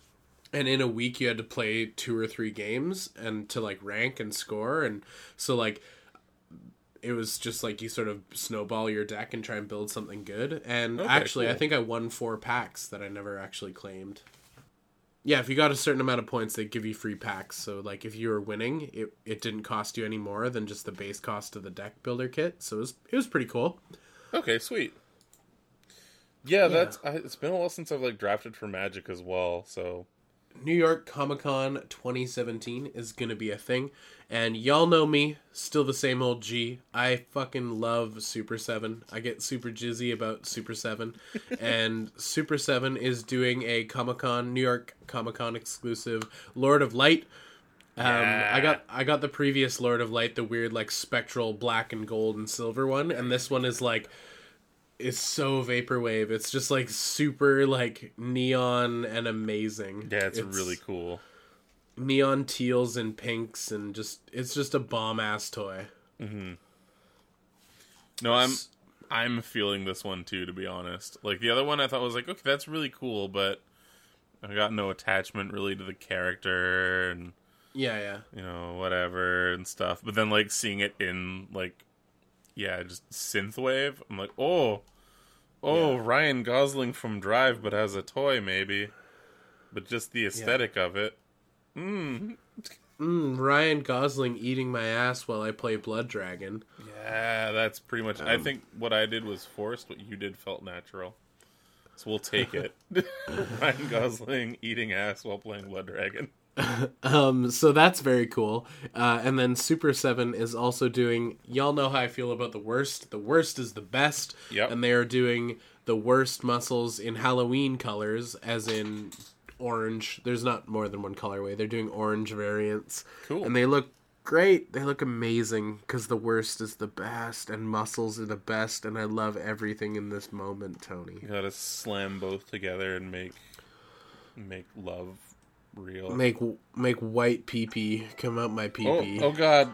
And in a week you had to play 2 or 3 games and to like rank and score. And so like it was just like you sort of snowball your deck and try and build something good. And okay, actually, cool. I think I won 4 packs that I never actually claimed. Yeah, if you got a certain amount of points, they give you free packs. So, like, if you were winning, it didn't cost you any more than just the base cost of the deck builder kit. So it was pretty cool. Okay, sweet. Yeah, it's been a while since I've like drafted for Magic as well. So, New York Comic Con 2017 is gonna be a thing, and y'all know me, still the same old G. I fucking love Super 7. I get super jizzy about Super 7, and Super 7 is doing a Comic Con, New York Comic Con exclusive Lord of Light. I got the previous Lord of Light, the weird like spectral black and gold and silver one, and this one is like. Is so vaporwave. It's just like super like neon and amazing. Yeah, it's really cool. Neon teals and pinks and just it's just a bomb ass toy. Mm-hmm. No, I'm feeling this one too, to be honest. Like the other one I thought was like, okay, that's really cool, but I got no attachment really to the character and yeah. You know, whatever and stuff. But then like seeing it in like yeah, just synthwave. I'm like, oh, yeah. Ryan Gosling from Drive, but as a toy, maybe. But just the aesthetic of it. Ryan Gosling eating my ass while I play Blood Dragon. Yeah, that's pretty much... I think what I did was forced, what you did felt natural. So we'll take it. Ryan Gosling eating ass while playing Blood Dragon. So that's very cool. And then Super 7 is also doing, y'all know how I feel about the Worst. The Worst is the best. Yep. And they are doing the Worst Muscles in Halloween colors, as in orange. There's not more than one colorway. They're doing orange variants. Cool. And they look great. They look amazing because the Worst is the best and Muscles are the best. And I love everything in this moment, Tony. You gotta slam both together and make love. Real. Make white pee-pee come out my pee-pee. Oh god.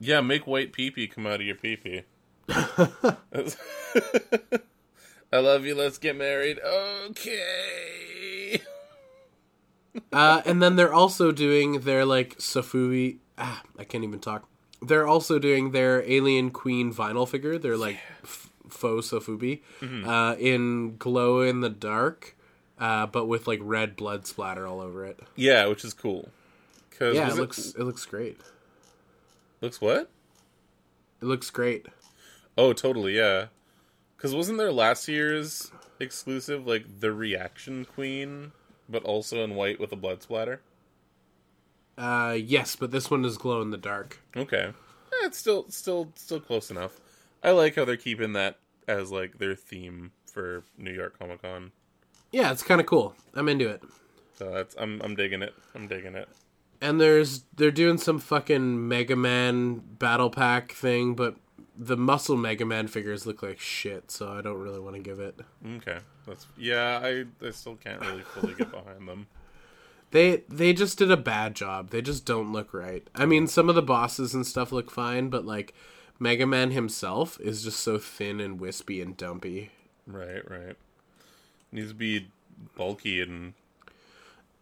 Yeah, make white pee-pee come out of your pee-pee. I love you, let's get married. Okay. And then they're also doing their, like, Safubi... Ah, I can't even talk. They're also doing their Alien Queen vinyl figure. They're, like... faux Sofubi, in glow in the dark, but with like red blood splatter all over it. Yeah, which is cool. Yeah, it looks great. Looks what? It looks great. Oh, totally, yeah. Because wasn't there last year's exclusive like the Reaction Queen, but also in white with a blood splatter? Yes, but this one is glow in the dark. Okay, it's still close enough. I like how they're keeping that as, like, their theme for New York Comic Con. Yeah, it's kind of cool. I'm into it. So I'm digging it. I'm digging it. And they're doing some fucking Mega Man battle pack thing, but the muscle Mega Man figures look like shit, so I don't really want to give it. Okay. I still can't really fully get behind them. They just did a bad job. They just don't look right. I mean, some of the bosses and stuff look fine, but, like... Mega Man himself is just so thin and wispy and dumpy. Right. Needs to be bulky and...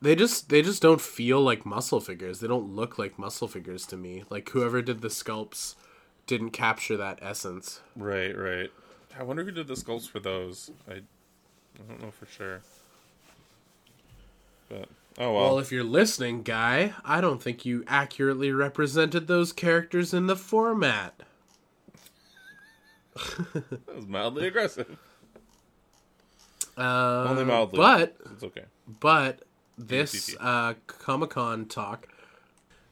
They just don't feel like muscle figures. They don't look like muscle figures to me. Like, whoever did the sculpts didn't capture that essence. Right. I wonder who did the sculpts for those. I don't know for sure. But... Oh, well. Well, if you're listening, Guy, I don't think you accurately represented those characters in the format. That was mildly aggressive. Only mildly. But, it's okay. But this Comic-Con talk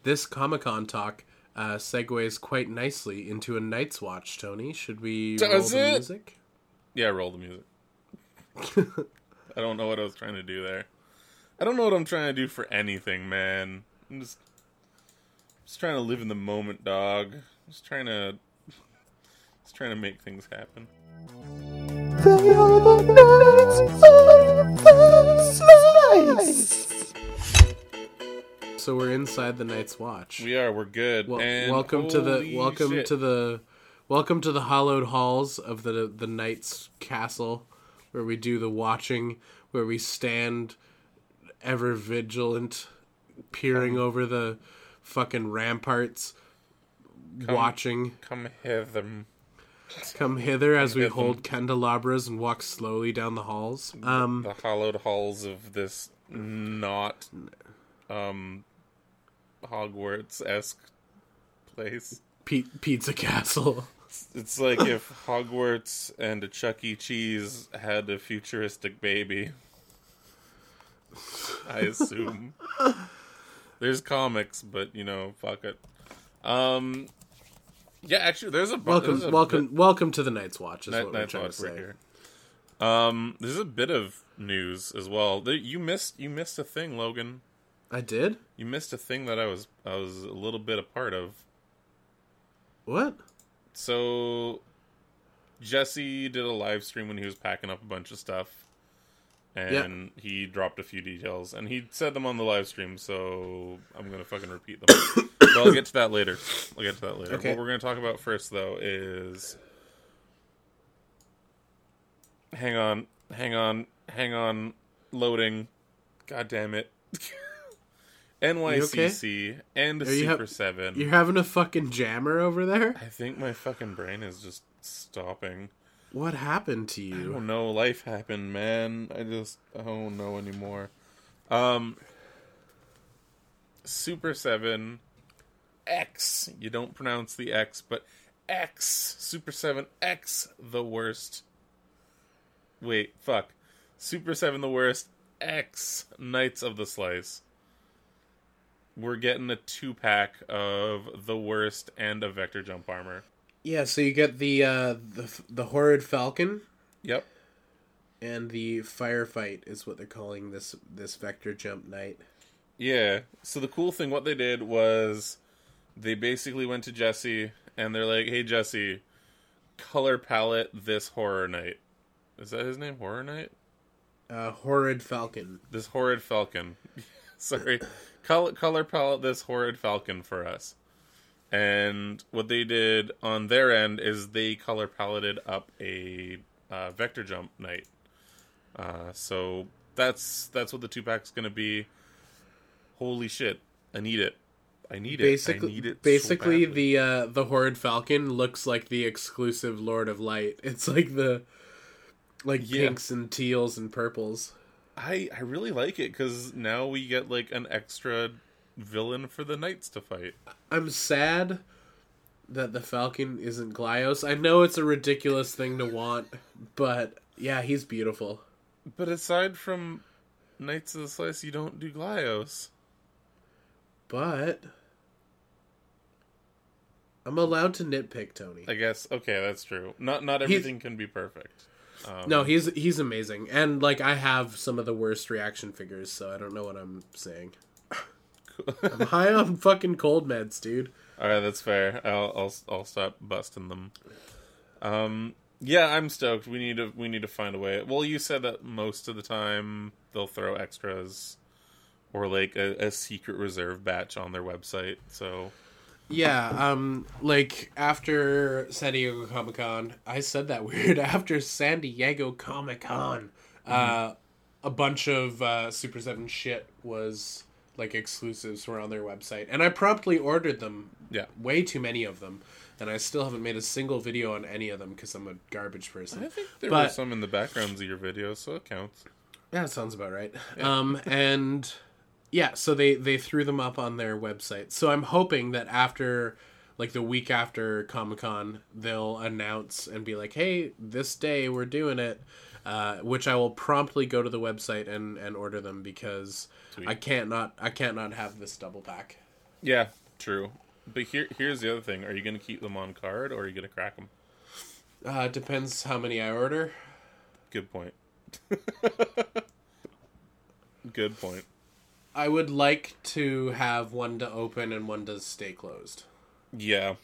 segues quite nicely into a Night's Watch, Tony. Should we roll the music? Yeah, roll the music. I don't know what I was trying to do there. I don't know what I'm trying to do for anything, man. I'm just trying to live in the moment, dog. Just trying to make things happen. They are the Knights of the Slice! So we're inside the Night's Watch. We are. We're good. Well, and welcome to the Welcome to the hallowed halls of the Knight's Castle, where we do the watching, where we stand ever vigilant, peering over the fucking ramparts, watching. Come hither. Come hither as we hold candelabras and walk slowly down the halls. The hallowed halls of this not Hogwarts-esque place. Pizza Castle. It's like if Hogwarts and a Chuck E. Cheese had a futuristic baby. I assume. There's comics, but, you know, fuck it. Yeah, actually, there's a... Welcome to the Night's Watch, is what we're trying to say. Here. There's a bit of news as well. You missed a thing, Logan. I did? You missed a thing that I was a little bit a part of. What? So, Jesse did a live stream when he was packing up a bunch of stuff. And he dropped a few details. And he said them on the live stream, so I'm going to fucking repeat them. But I'll get to that later. Okay. What we're going to talk about first, though, is... Hang on. Loading. God damn it. NYCC okay? And a Super 7. You're having a fucking jammer over there? I think my fucking brain is just stopping. What happened to you? I don't know. Life happened, man. I don't know anymore. Super 7 X. You don't pronounce the X, but X. Super 7 X, the worst. Wait, fuck. Super 7, the worst. X, Knights of the Slice. We're getting a 2-pack of the worst and a Vector Jump Armor. Yeah, so you get the Horrid Falcon. Yep. And the Firefight is what they're calling this Vector Jump Knight. Yeah. So the cool thing, what they did was they basically went to Jesse and they're like, hey, Jesse, color palette this Horror Knight. Is that his name? Horror Knight? Horrid Falcon. This Horrid Falcon. Sorry. Color palette this Horrid Falcon for us. And what they did on their end is they color paletted up a Vector Jump Knight. So that's what the 2-pack's going to be. Holy shit. I need it. I need it. Basically, so the Horrid Falcon looks like the exclusive Lord of Light. It's like the pinks and teals and purples. I really like it because now we get like an extra... villain for the knights to fight. I'm sad that the Falcon isn't Glios. I know it's a ridiculous thing to want, but yeah, he's beautiful. But aside from Knights of the Slice, you don't do Glios. But I'm allowed to nitpick, Tony. I guess. Okay, that's true. Not everything can be perfect. No, he's amazing, and like I have some of the worst reaction figures, so I don't know what I'm saying. I'm high on fucking cold meds, dude. Alright, that's fair. I'll stop busting them. Yeah, I'm stoked. We need to find a way. Well, you said that most of the time they'll throw extras or like a secret reserve batch on their website, so yeah, like after San Diego Comic Con, I said that weird. After San Diego Comic Con, a bunch of Super 7 shit was like exclusives were on their website, and I promptly ordered them. Yeah, way too many of them, and I still haven't made a single video on any of them because I'm a garbage person. I think there were some in the backgrounds of your videos, so it counts. Yeah, that sounds about right. Yeah. And yeah, so they threw them up on their website. So I'm hoping that after, like the week after Comic-Con, they'll announce and be like, "Hey, this day we're doing it." Which I will promptly go to the website and order them because sweet. I can't not have this double pack. Yeah, true. But here's the other thing: are you going to keep them on card or are you going to crack them? It depends how many I order. Good point. Good point. I would like to have one to open and one to stay closed. Yeah.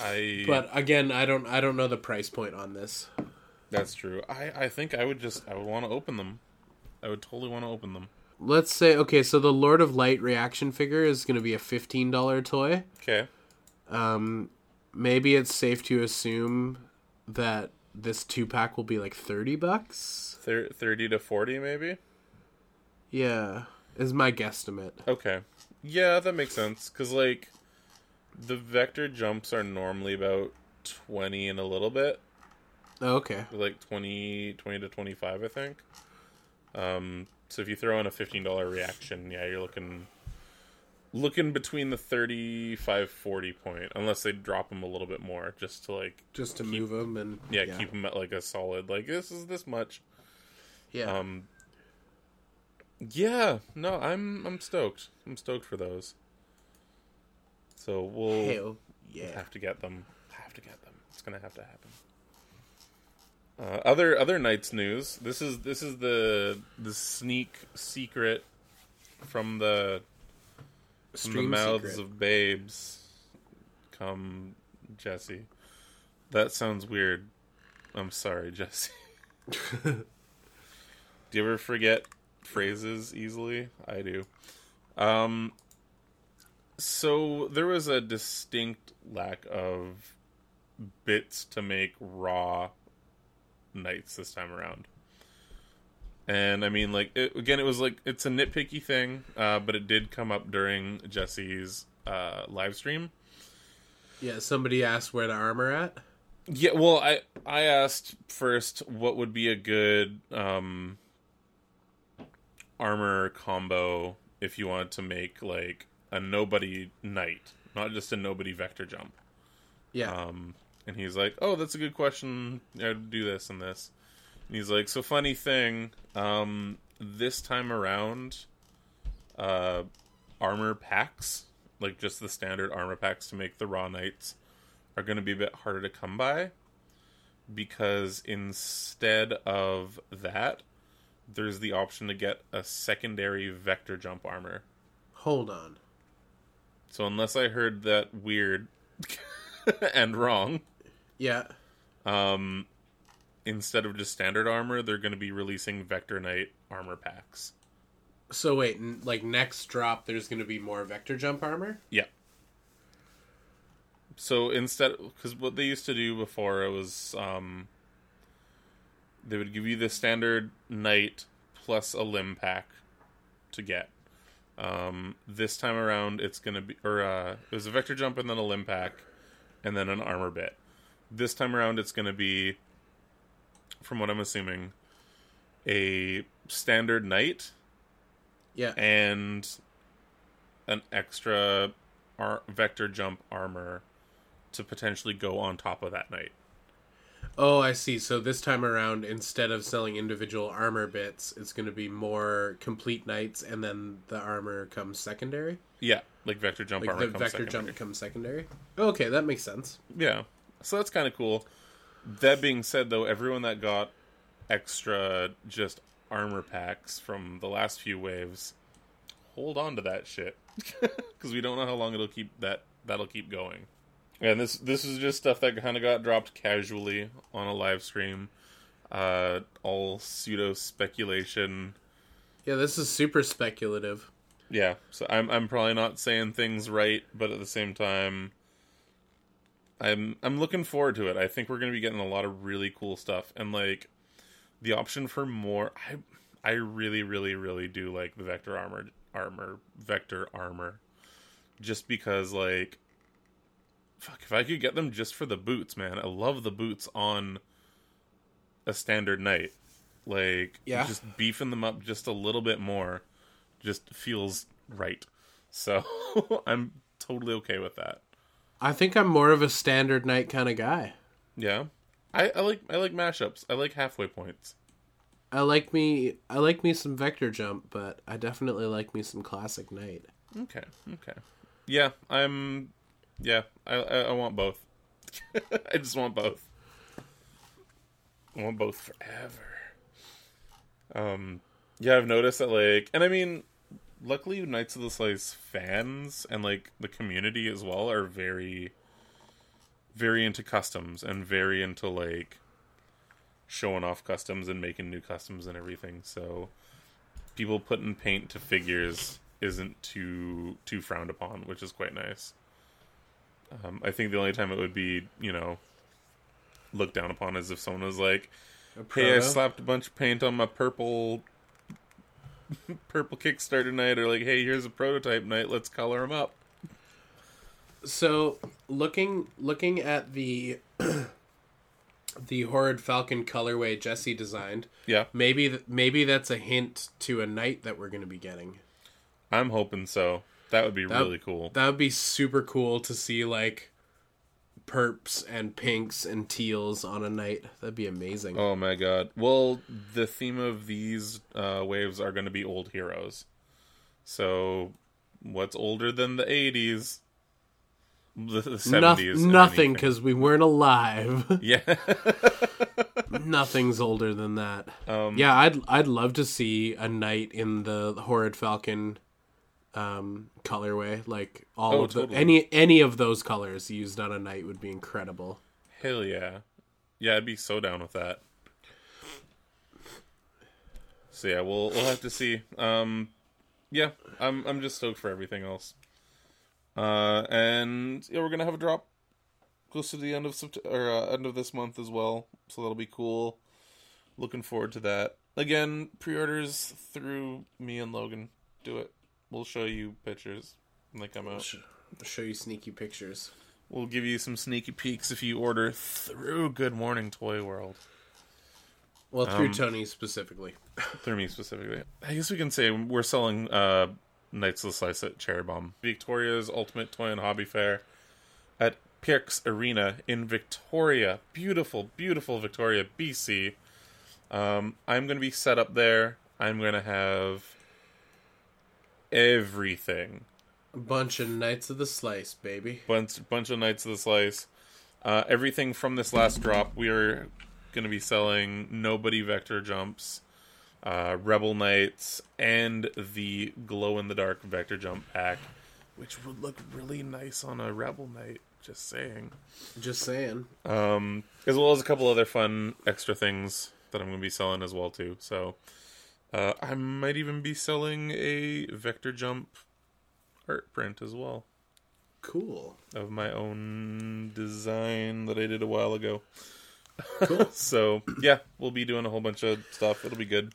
But again, I don't know the price point on this. That's true. I think I would want to open them. I would totally want to open them. Let's say, okay, so the Lord of Light reaction figure is going to be a $15 toy. Okay. maybe it's safe to assume that this 2-pack will be like $30. 30 to 40, maybe. Yeah, is my guesstimate. Okay, yeah, that makes sense. Cause like, the Vector jumps are normally about 20 and a little bit. Oh, okay. Like 20 to 25, I think. So if you throw in a $15 reaction, yeah, you're looking between the 35-40 point, unless they drop them a little bit more, just to move them and keep them at like a solid, like this is this much. Yeah. Yeah. No, I'm stoked. I'm stoked for those. So we'll have to get them. It's gonna have to happen. Other night's news. This is the sneak secret from the mouths of babes. Come, Jesse. That sounds weird. I'm sorry, Jesse. Do you ever forget phrases easily? I do. So there was a distinct lack of bits to make raw nights this time around, and I mean, like, it was like, it's a nitpicky thing, but it did come up during Jesse's live stream. Yeah, somebody asked where the armor at. Yeah, well, I asked first what would be a good armor combo if you wanted to make like a nobody knight, not just a nobody vector jump. Yeah. And he's like, oh, that's a good question. I would do this and this. And he's like, so funny thing, this time around, armor packs, like just the standard armor packs to make the raw knights, are going to be a bit harder to come by. Because instead of that, there's the option to get a secondary vector jump armor. Hold on. So unless I heard that weird... and wrong. Yeah. Instead of just standard armor, they're going to be releasing Vector Knight armor packs. So wait, like next drop, there's going to be more Vector Jump armor? Yeah. So instead, because what they used to do before, it was, they would give you the standard Knight plus a limb pack to get. This time around, it's going to be, it was a Vector Jump and then a limb pack. And then an armor bit. This time around, it's going to be, from what I'm assuming, a standard knight. Yeah. And an extra vector jump armor to potentially go on top of that knight. Oh, I see. So this time around, instead of selling individual armor bits, it's going to be more complete knights, and then the armor comes secondary? Yeah. Like vector jump armor comes secondary. Okay, that makes sense. Yeah. So that's kind of cool. That being said, though, everyone that got extra just armor packs from the last few waves, hold on to that shit. Because we don't know how long it'll keep that'll keep going. And this is just stuff that kind of got dropped casually on a live stream. All pseudo speculation. Yeah, this is super speculative. Yeah, so I'm probably not saying things right, but at the same time, I'm looking forward to it. I think we're going to be getting a lot of really cool stuff, and like the option for more. I really really really do like the vector armor, just because like, fuck, if I could get them just for the boots, man, I love the boots on a standard knight. Like, yeah. Just beefing them up just a little bit more. Just feels right. So I'm totally okay with that. I think I'm more of a standard knight kind of guy. Yeah. I like mashups. I like halfway points. I like me some vector jump, but I definitely like me some classic knight. Okay. Yeah, I want both. I just want both. I want both forever. Yeah, I've noticed that, like, and I mean, luckily Knights of the Slice fans and like the community as well are very, very into customs and very into like showing off customs and making new customs and everything. So people putting paint to figures isn't too frowned upon, which is quite nice. I think the only time it would be, you know, looked down upon is if someone was like, hey, I slapped a bunch of paint on my purple Kickstarter night, or like, hey, here's a prototype night, let's color them up. So, looking at the the Horrid Falcon colorway Jesse designed, yeah, maybe that's a hint to a night that we're going to be getting. I'm hoping so. That would be really cool. That would be super cool to see, like, perps and pinks and teals on a night. That'd be amazing. Oh my god. Well, the theme of these waves are going to be old heroes. So, what's older than the 80s? The 70s. Nothing, because we weren't alive. Yeah. Nothing's older than that. Yeah, I'd love to see a night in the Horrid Falcon colorway. Like, all of the, totally. any of those colors used on a night would be incredible. Hell yeah. Yeah, I'd be so down with that. So yeah, we'll have to see. Yeah, I'm just stoked for everything else. And yeah, we're gonna have a drop close to the end of end of this month as well, so that'll be cool. Looking forward to that. Again, pre-orders through me and Logan. Do it. We'll show you pictures when they come out. We'll show you sneaky pictures. We'll give you some sneaky peeks if you order through Good Morning Toy World. Well, through Tony specifically. Through me specifically. I guess we can say we're selling Knights of the Slice at Cherry Bomb. Victoria's Ultimate Toy and Hobby Fair at Pierk's Arena in Victoria. Beautiful, beautiful Victoria, BC. I'm going to be set up there. I'm going to have everything. A bunch of Knights of the Slice, baby. Bunch of Knights of the Slice. Everything from this last drop. We are going to be selling Nobody Vector Jumps, Rebel Knights, and the glow-in-the-dark Vector Jump pack, which would look really nice on a Rebel Knight, just saying. Just saying. As well as a couple other fun extra things that I'm going to be selling as well, too. So, I might even be selling a Vector Jump art print as well. Cool. Of my own design that I did a while ago. Cool. So, yeah, we'll be doing a whole bunch of stuff. It'll be good.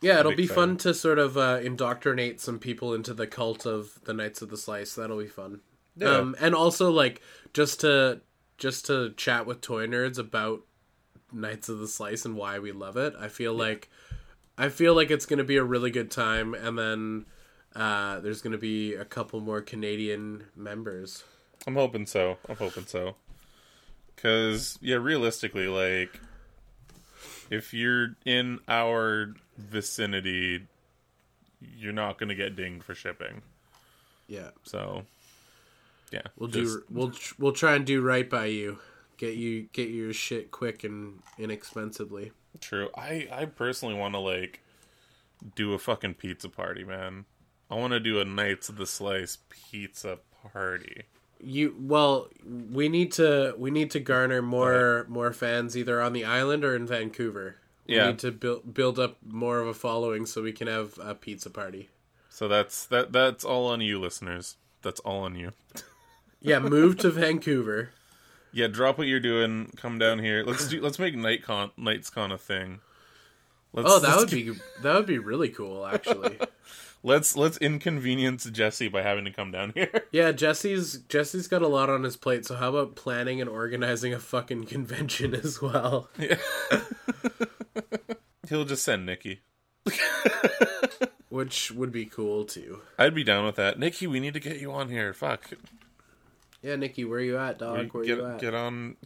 Yeah, it'll be fun to sort of indoctrinate some people into the cult of the Knights of the Slice. That'll be fun. Yeah. And also, like, just to chat with toy nerds about Knights of the Slice and why we love it. I feel like it's going to be a really good time. And then there's going to be a couple more Canadian members. I'm hoping so. Because, yeah, realistically, like, if you're in our vicinity, you're not going to get dinged for shipping. Yeah. So, yeah, we'll try and do right by you. Get your shit quick and inexpensively. True. I personally want to, like, do a fucking pizza party, man. I want to do a Knights of the Slice pizza party. We need to garner more fans either on the island or in Vancouver. We need to build up more of a following so we can have a pizza party. So that's all on you, listeners. That's all on you. Yeah, move to Vancouver. Yeah, drop what you're doing. Come down here. Let's make Nightscon a thing. That would be really cool, actually. Let's inconvenience Jesse by having to come down here. Yeah, Jesse's got a lot on his plate, so how about planning and organizing a fucking convention as well? Yeah. He'll just send Nikki. Which would be cool, too. I'd be down with that. Nikki, we need to get you on here. Fuck. Yeah, Nikki, where you at, dog? Where you at? Get on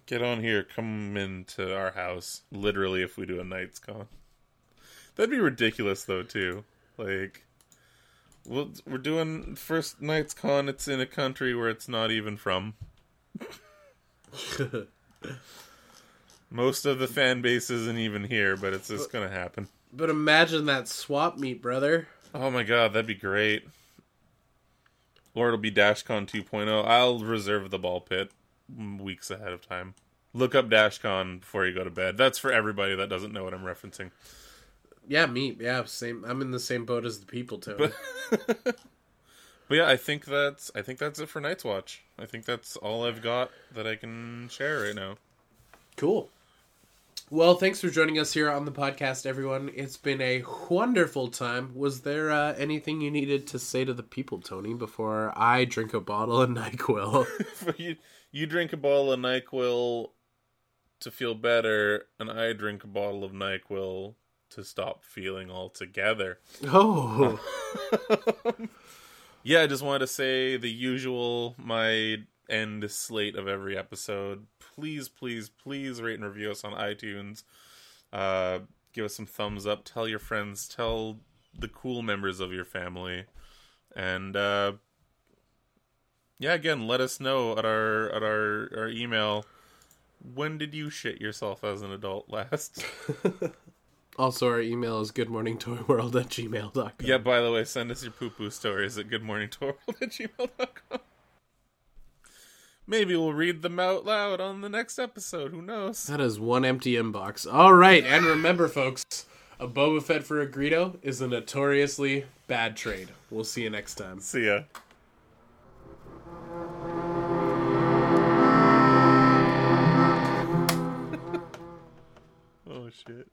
here. Come into our house. Literally, if we do a Knights Con. That'd be ridiculous, though, too. Like, we're doing first Knights Con. It's in a country where it's not even from. Most of the fan base isn't even here, but it's just going to happen. But imagine that swap meet, brother. Oh, my God. That'd be great. Or it'll be DashCon 2.0. I'll reserve the ball pit weeks ahead of time. Look up DashCon before you go to bed. That's for everybody that doesn't know what I'm referencing. Yeah, me. Yeah, same. I'm in the same boat as the people, Tony. But, But yeah, I think that's it for Night's Watch. I think that's all I've got that I can share right now. Cool. Well, thanks for joining us here on the podcast, everyone. It's been a wonderful time. Was there anything you needed to say to the people, Tony, before I drink a bottle of NyQuil? You drink a bottle of NyQuil to feel better, and I drink a bottle of NyQuil to stop feeling altogether. Oh. Yeah, I just wanted to say the usual, my end slate of every episode. Please, please, please rate and review us on iTunes. Give us some thumbs up. Tell your friends. Tell the cool members of your family. And yeah, again, let us know at our email. When did you shit yourself as an adult last? Also, our email is goodmorningtoyworld@gmail.com. Yeah, by the way, send us your poo-poo stories at goodmorningtoyworld@gmail.com. Maybe we'll read them out loud on the next episode. Who knows? That is one empty inbox. All right, and remember, folks, a Boba Fett for a Greedo is a notoriously bad trade. We'll see you next time. See ya. Oh, shit.